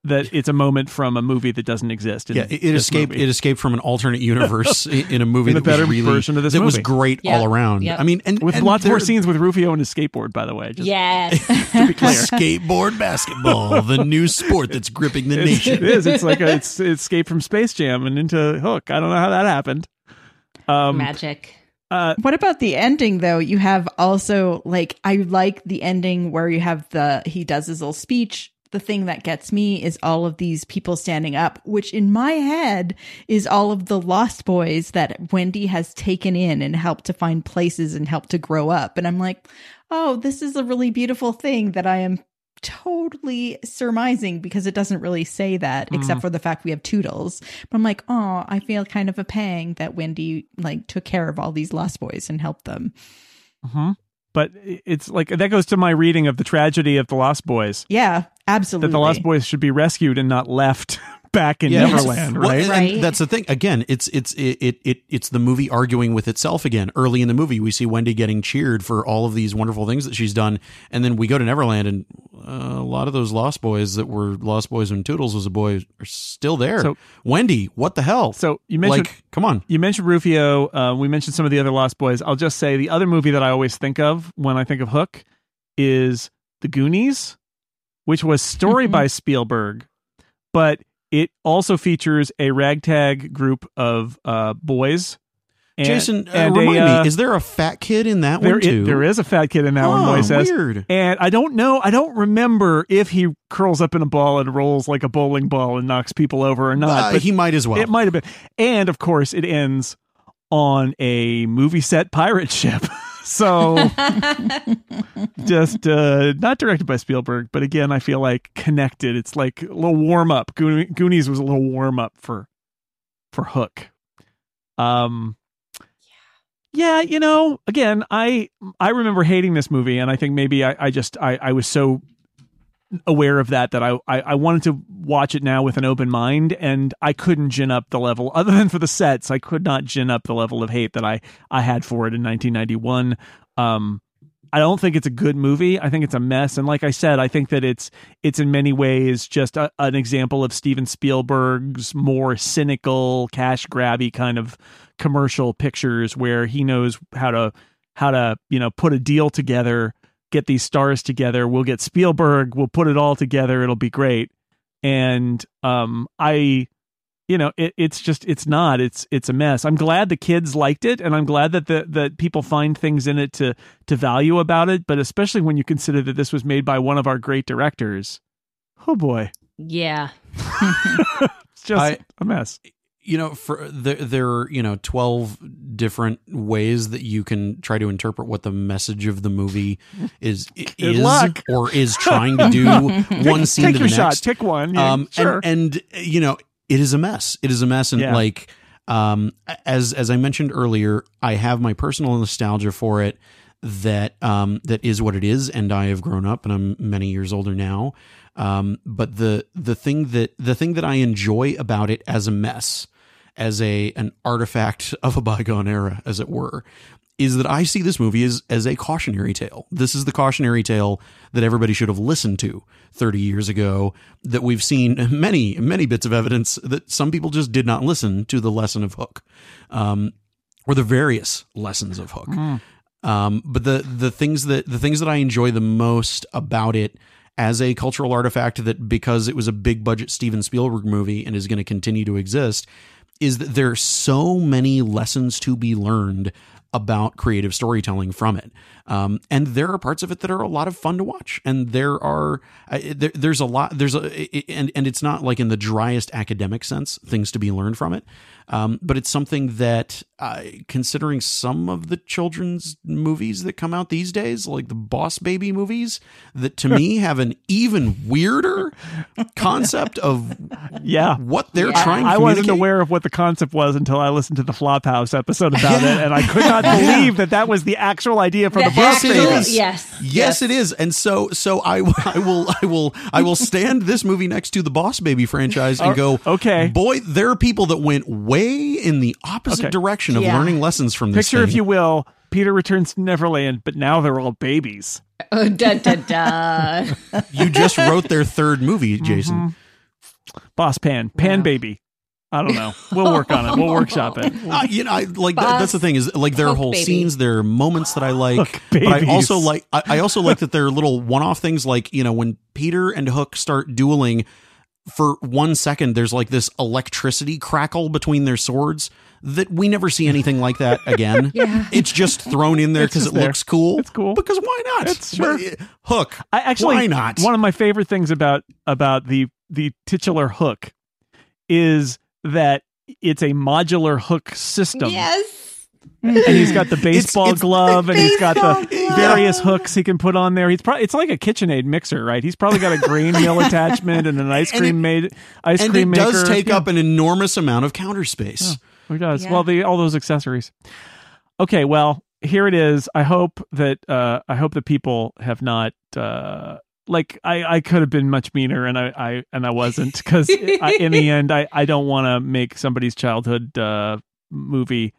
That it's a moment from a movie that doesn't exist. Yeah, it, it escaped. Movie. It escaped from an alternate universe in a movie in that better was really version of this. It was great yeah. all around. Yep. I mean, and with and lots there, more scenes with Rufio and his skateboard. By the way, just, yes, to be clear, skateboard basketball, the new sport that's gripping the nation. It is. It's like a, it's, it's Escape from Space Jam and into Hook. I don't know how that happened. Um, Magic. Uh, what about the ending, though? You have also like I like the ending where you have the he does his little speech. The thing that gets me is all of these people standing up, which in my head is all of the Lost Boys that Wendy has taken in and helped to find places and helped to grow up. And I'm like, oh, this is a really beautiful thing that I am totally surmising because it doesn't really say that mm. except for the fact we have Toodles. But I'm like, oh, I feel kind of a pang that Wendy like took care of all these Lost Boys and helped them. Uh-huh. But it's like, that goes to my reading of the tragedy of The Lost Boys. Yeah, absolutely. That The Lost Boys should be rescued and not left back in yes. Neverland, right? Well, and, right. And that's the thing. Again, it's it's it, it it it's the movie arguing with itself again. Early in the movie, we see Wendy getting cheered for all of these wonderful things that she's done, and then we go to Neverland, and uh, a lot of those Lost Boys that were Lost Boys when Toodles was a boy are still there. So, Wendy, what the hell? So you mentioned, like, come on. You mentioned Rufio. Uh, we mentioned some of the other Lost Boys. I'll just say the other movie that I always think of when I think of Hook is The Goonies, which was story mm-hmm. by Spielberg, but it also features a ragtag group of uh, boys. And, Jason, uh, and remind a, uh, me, is there a fat kid in that there, one too? It, there is a fat kid in that oh, one, Moises. Weird. And I don't know, I don't remember if he curls up in a ball and rolls like a bowling ball and knocks people over or not. Uh, but he might as well. It might have been. And of course, it ends on a movie set pirate ship. So just uh, not directed by Spielberg, but again, I feel like connected. It's like a little warm up. Go- Goonies was a little warm up for for Hook. Um, yeah. yeah, you know, again, I I remember hating this movie, and I think maybe I, I just I, I was so aware of that that I, I I wanted to watch it now with an open mind, and I couldn't gin up the level, other than for the sets, I could not gin up the level of hate that I I had for it in nineteen ninety-one. um I don't think it's a good movie. I think it's a mess, and like I said, I think that it's it's in many ways just a, an example of Steven Spielberg's more cynical, cash grabby kind of commercial pictures, where he knows how to how to you know put a deal together, get these stars together, we'll get Spielberg, we'll put it all together, it'll be great. And um I you know it, it's just it's not it's it's a mess. I'm glad the kids liked it, and I'm glad that the that people find things in it to to value about it, but especially when you consider that this was made by one of our great directors. Oh boy. Yeah. It's just I, a mess. You know, for there, there are, you know, twelve different ways that you can try to interpret what the message of the movie is, is luck. or is trying to do. One take, scene take to the next. Take your shot, pick one. Yeah, um, sure. and, and, you know, it is a mess. It is a mess. And yeah. like, um, as, as I mentioned earlier, I have my personal nostalgia for it. That, um, that is what it is. And I have grown up, and I'm many years older now. Um, but the, the thing that, the thing that I enjoy about it as a mess, as a an artifact of a bygone era, as it were, is that I see this movie as, as a cautionary tale. This is the cautionary tale that everybody should have listened to thirty years ago, that we've seen many, many bits of evidence that some people just did not listen to the lesson of Hook, um, or the various lessons of Hook. Mm. Um, but the the things that the things that I enjoy the most about it as a cultural artifact, that because it was a big budget Steven Spielberg movie and is going to continue to exist, is that there are so many lessons to be learned about creative storytelling from it. Um, and there are parts of it that are a lot of fun to watch. And there are, uh, there, there's a lot, there's a, it, and, and it's not like in the driest academic sense, things to be learned from it. Um, but it's something that, uh, considering some of the children's movies that come out these days, like the Boss Baby movies, that to me have an even weirder concept of yeah. what they're yeah. trying to I wasn't aware of what the concept was until I listened to the Flophouse episode about yeah. it. And I could not believe that that was the actual idea for the, the Boss Baby. Yes. yes. Yes, it is. And so, so I, I will, I will, I will stand this movie next to the Boss Baby franchise and go, okay, boy, there are people that went way in the opposite okay. direction of yeah. learning lessons from this. Picture, thing. If you will, Peter returns to Neverland, but now they're all babies. Oh, da, da, da. You just wrote their third movie, Jason. Mm-hmm. Boss Pan, Pan yeah. Baby. I don't know. We'll work on it. We'll workshop it. Uh, you know, I, like that, that's the thing is like there are Hook whole baby. scenes, there are moments that I like, but I also like, I, I also like that there are little one-off things, like, you know, when Peter and Hook start dueling for one second, there's like this electricity crackle between their swords that we never see anything like that again. yeah. It's just thrown in there because it there. looks cool. It's cool. Because why not? It's sure. But, uh, Hook. I actually, why not? One of my favorite things about, about the, the titular Hook is that it's a modular Hook system. Yes. And he's got the baseball it's, it's glove, the baseball and he's got the glove. Various hooks he can put on there. He's probably it's like a KitchenAid mixer, right? He's probably got a grain mill attachment and an ice cream it, made ice and cream it maker. It does take yeah. up an enormous amount of counter space. Oh, it does. Yeah. Well, the all those accessories. Okay, well, here it is. I hope that uh, I hope that people have not uh, like I, I could have been much meaner, and I, I and I wasn't, because in the end I, I don't want to make somebody's childhood uh, movie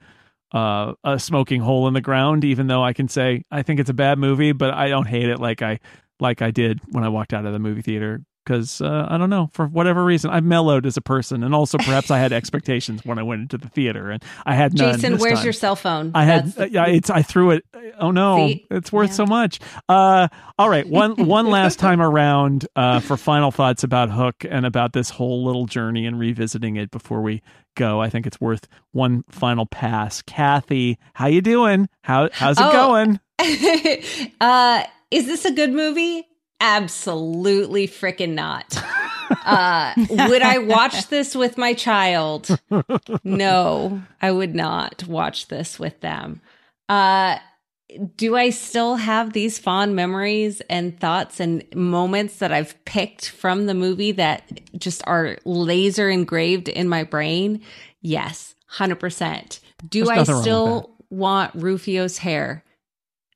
uh, a smoking hole in the ground. Even though I can say I think it's a bad movie, but I don't hate it like I like I did when I walked out of the movie theater. Because uh, I don't know, for whatever reason, I've mellowed as a person, and also perhaps I had expectations when I went into the theater, and I had none. Jason, where's time. Your cell phone? I had, yeah, uh, it's I threw it. Oh no, See? It's worth yeah. so much. Uh, all right, one one last time around uh, for final thoughts about Hook and about this whole little journey and revisiting it before we go. I think it's worth one final pass. Kathy, how you doing? How how's it oh. going? uh, is this a good movie? Absolutely freaking not. Uh, would I watch this with my child? No, I would not watch this with them. Uh, do I still have these fond memories and thoughts and moments that I've picked from the movie that just are laser engraved in my brain? Yes, one hundred percent. Do I still want Rufio's hair?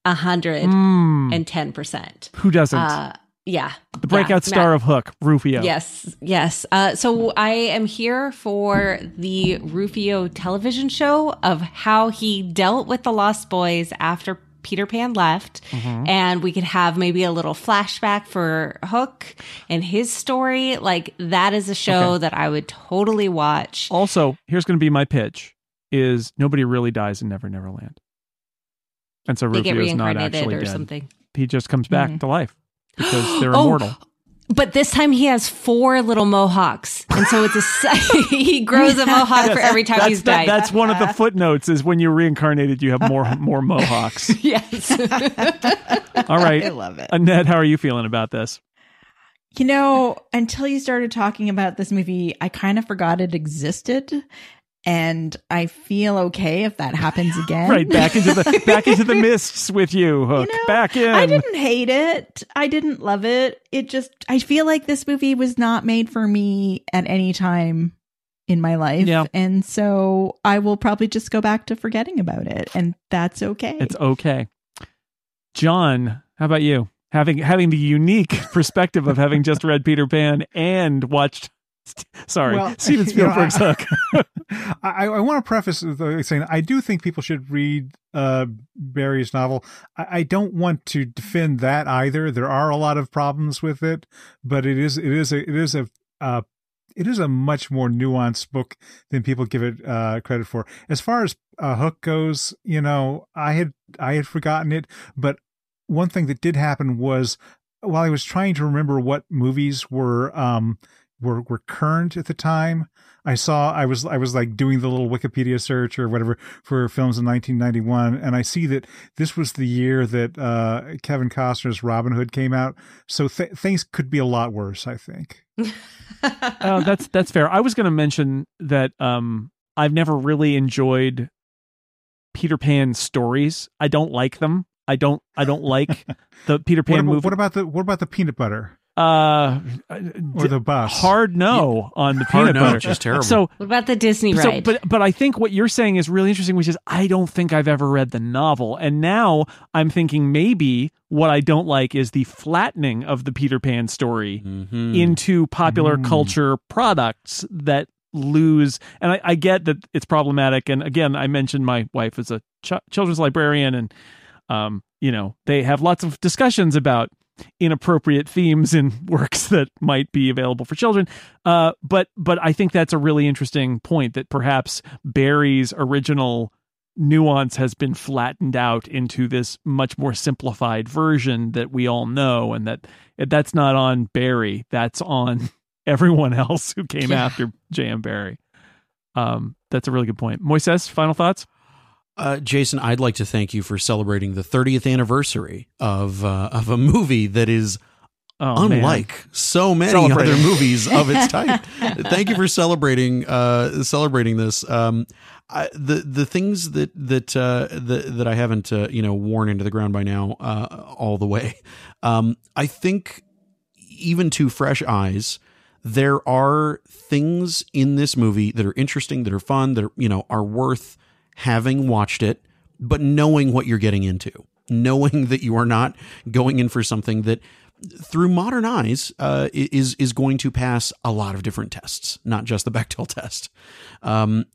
A hundred and ten percent. Who doesn't? Uh, yeah. The breakout yeah, star Matt. Of Hook, Rufio. Yes, yes. Uh, so I am here for the Rufio television show of how he dealt with the Lost Boys after Peter Pan left. Mm-hmm. And we could have maybe a little flashback for Hook and his story. Like, that is a show okay. that I would totally watch. Also, here's going to be my pitch, is nobody really dies in Never Neverland. And so Rufio is not actually or dead. Something. He just comes back mm-hmm. to life because they're oh, immortal. But this time he has four little mohawks, and so it's a he grows a mohawk yes, for every time that's, he's that, died. That's one of the footnotes: is when you're reincarnated, you have more more mohawks. Yes. All right, I love it. Annette, how are you feeling about this? You know, until you started talking about this movie, I kind of forgot it existed. And I feel okay if that happens again. Right, back into the back into the mists with you, Hook. You know, back in. I didn't hate it. I didn't love it. It just, I feel like this movie was not made for me at any time in my life. Yeah. And so I will probably just go back to forgetting about it. And that's okay. It's okay. John, how about you? Having having the unique perspective of having just read Peter Pan and watched Sorry, well, Steven Spielberg's you know, Hook. I, I want to preface by saying I do think people should read uh, Barry's novel. I, I don't want to defend that either. There are a lot of problems with it, but it is it is a it is a uh, it is a much more nuanced book than people give it uh, credit for. As far as uh, Hook goes, you know, I had I had forgotten it, but one thing that did happen was while I was trying to remember what movies were. Um, Were, were current at the time. I saw I was I was like doing the little Wikipedia search or whatever for films in nineteen ninety-one, and I see that this was the year that uh, Kevin Costner's Robin Hood came out. So th- things could be a lot worse, I think. uh, that's that's fair. I was going to mention that um, I've never really enjoyed Peter Pan stories. I don't like them. I don't I don't like the Peter Pan what about, movie. What about the what about the peanut butter? Uh, or the bus. Hard no yeah. on the peanut butter. Which is terrible. So what about the Disney so, ride? But but I think what you're saying is really interesting, which is I don't think I've ever read the novel, and now I'm thinking maybe what I don't like is the flattening of the Peter Pan story mm-hmm. into popular mm. culture products that lose. And I, I get that it's problematic. And again, I mentioned my wife is a ch- children's librarian, and um, you know, they have lots of discussions about inappropriate themes in works that might be available for children. Uh, but but I think that's a really interesting point, that perhaps Barry's original nuance has been flattened out into this much more simplified version that we all know, and that that's not on Barry. That's on everyone else who came yeah. after J M. Barry. Um, that's a really good point. Moises, final thoughts? Uh, Jason, I'd like to thank you for celebrating the thirtieth anniversary of uh, of a movie that is oh, unlike man. so many other movies of its type. Thank you for celebrating uh, celebrating this. Um, I, the the things that that uh, the, that I haven't uh, you know worn into the ground by now uh, all the way. Um, I think even to fresh eyes, there are things in this movie that are interesting, that are fun, that are, you know, are worth having watched it but knowing what you're getting into, knowing that you are not going in for something that through modern eyes uh, is, is going to pass a lot of different tests, not just the Bechdel test. Um,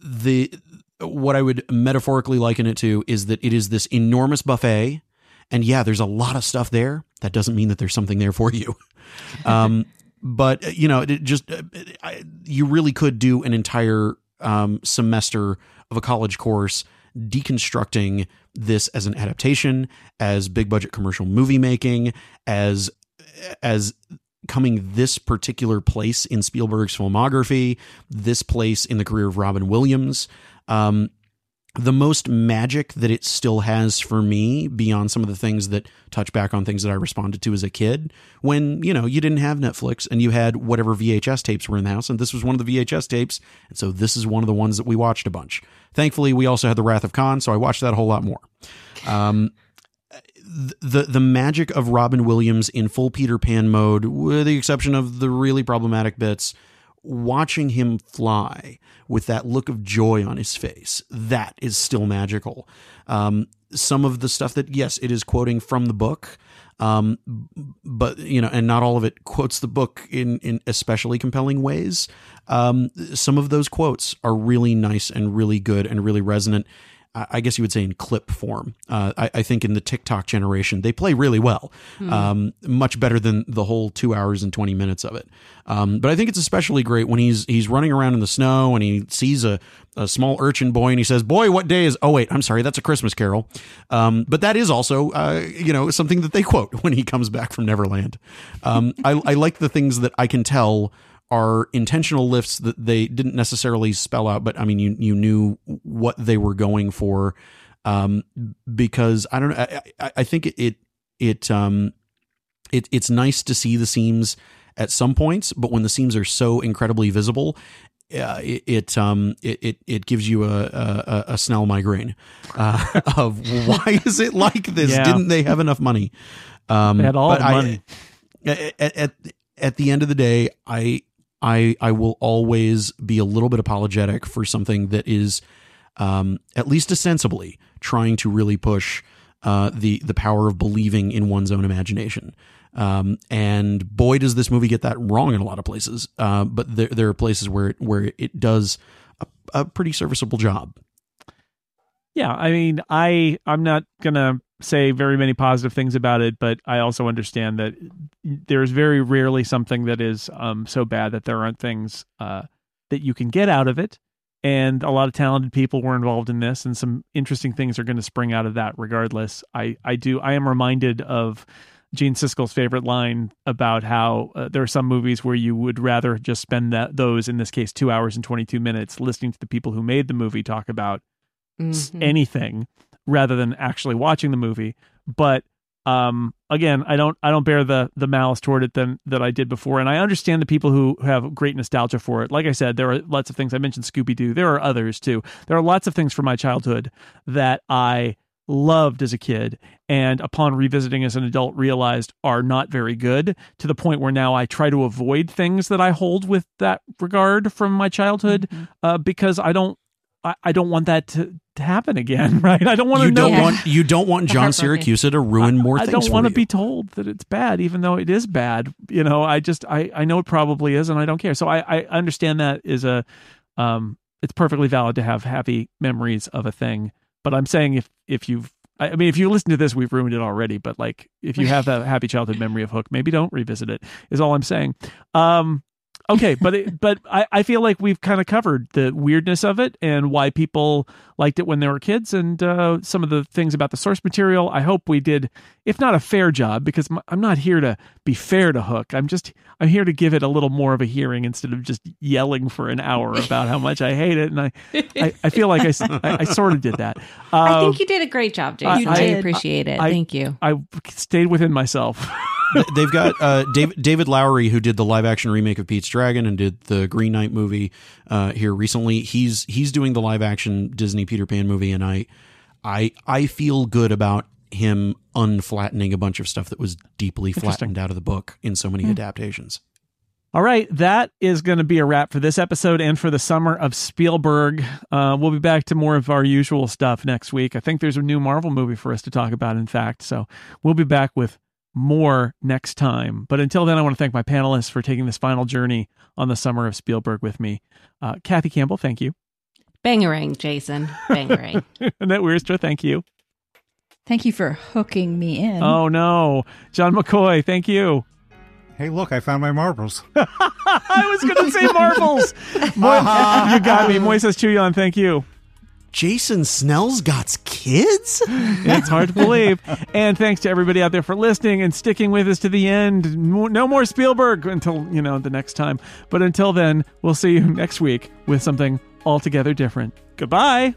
the, what I would metaphorically liken it to is that it is this enormous buffet, and yeah, there's a lot of stuff there. That doesn't mean that there's something there for you. Um, but you know, it just, it, I, you really could do an entire um, semester of a college course deconstructing this as an adaptation, as big budget commercial movie making, as, as coming this particular place in Spielberg's filmography, this place in the career of Robin Williams. Um, the most magic that it still has for me, beyond some of the things that touch back on things that I responded to as a kid, when, you know, you didn't have Netflix and you had whatever V H S tapes were in the house. And this was one of the V H S tapes. And so this is one of the ones that we watched a bunch. Thankfully, we also had The Wrath of Khan, so I watched that a whole lot more. Um, the, the magic of Robin Williams in full Peter Pan mode, with the exception of the really problematic bits, watching him fly with that look of joy on his face, that is still magical. Um, some of the stuff that, yes, it is quoting from the book, um, but, you know, and not all of it quotes the book in, in especially compelling ways. Um, some of those quotes are really nice and really good and really resonant. I guess you would say in clip form. Uh, I, I think in the TikTok generation, they play really well, mm. um, much better than the whole two hours and twenty minutes of it. Um, but I think it's especially great when he's he's running around in the snow and he sees a, a small urchin boy and he says, "Boy, what day is?" Oh, wait, I'm sorry, that's A Christmas Carol. Um, but that is also, uh, you know, something that they quote when he comes back from Neverland. Um, I, I like the things that I can tell are intentional lifts that they didn't necessarily spell out, but I mean, you, you knew what they were going for. Um, because I don't know, I, I think it, it, um, it, it's nice to see the seams at some points, but when the seams are so incredibly visible, uh, it, it, um, it, it, it gives you a, a, a Snell migraine, uh, of why is it like this? Yeah. Didn't they have enough money? Um, they had all the money. I, at, at, at the end of the day, I, I I will always be a little bit apologetic for something that is, um, at least ostensibly, trying to really push uh, the the power of believing in one's own imagination. Um, and boy, does this movie get that wrong in a lot of places. Uh, but there there are places where it, where it does a, a pretty serviceable job. Yeah, I mean, I I'm not gonna say very many positive things about it, but I also understand that there's very rarely something that is um, so bad that there aren't things uh, that you can get out of it. And a lot of talented people were involved in this, and some interesting things are going to spring out of that regardless. I, I do. I am reminded of Gene Siskel's favorite line about how uh, there are some movies where you would rather just spend that, those, in this case, two hours and twenty-two minutes listening to the people who made the movie talk about mm-hmm. anything rather than actually watching the movie. But um, again, I don't I don't bear the the malice toward it than that I did before. And I understand the people who have great nostalgia for it. Like I said, there are lots of things. I mentioned Scooby-Doo. There are others too. There are lots of things from my childhood that I loved as a kid, and upon revisiting as an adult realized are not very good, to the point where now I try to avoid things that I hold with that regard from my childhood, mm-hmm. uh, because I don't I, I don't want that to happen again, right? I don't want to you know. Don't yeah. want, you don't want John Syracuse to ruin more I, I things for you. I don't want to be told that it's bad, even though it is bad. You know, I just, I, I know it probably is, and I don't care. So I, I understand that is a, um, it's perfectly valid to have happy memories of a thing. But I'm saying if, if you've, I mean, if you listen to this, we've ruined it already. But like, if you have that happy childhood memory of Hook, maybe don't revisit it, is all I'm saying. Um, okay, but it, but I, I feel like we've kind of covered the weirdness of it and why people liked it when they were kids, and uh, some of the things about the source material. I hope we did, if not a fair job, because my, I'm not here to be fair to Hook. I'm just I'm here to give it a little more of a hearing instead of just yelling for an hour about how much I hate it. And I I, I feel like I, I, I sort of did that. Uh, I think you did a great job, Jason. I, I appreciate it. I, Thank you. I stayed within myself. They've got uh, David, David Lowery, who did the live action remake of Pete's Dragon and did the Green Knight movie uh, here recently. He's he's doing the live action Disney Peter Pan movie, and I I I feel good about him unflattening a bunch of stuff that was deeply flattened out of the book in so many mm. adaptations. All right, that is going to be a wrap for this episode and for the summer of Spielberg. Uh, we'll be back to more of our usual stuff next week. I think there's a new Marvel movie for us to talk about, in fact. So we'll be back with more next time. But until then, I want to thank my panelists for taking this final journey on the summer of Spielberg with me. Uh, Kathy Campbell, thank you. Bangarang, Jason. Bangarang. Annette Weirstra, thank you. Thank you for hooking me in. Oh, no. John McCoy, thank you. Hey, look, I found my marbles. I was going to say marbles. uh-huh. You got me. Moises Chuyon, thank you. Jason Snell's got kids? It's hard to believe. And thanks to everybody out there for listening and sticking with us to the end. No more Spielberg until, you know, the next time. But until then, we'll see you next week with something altogether different. Goodbye.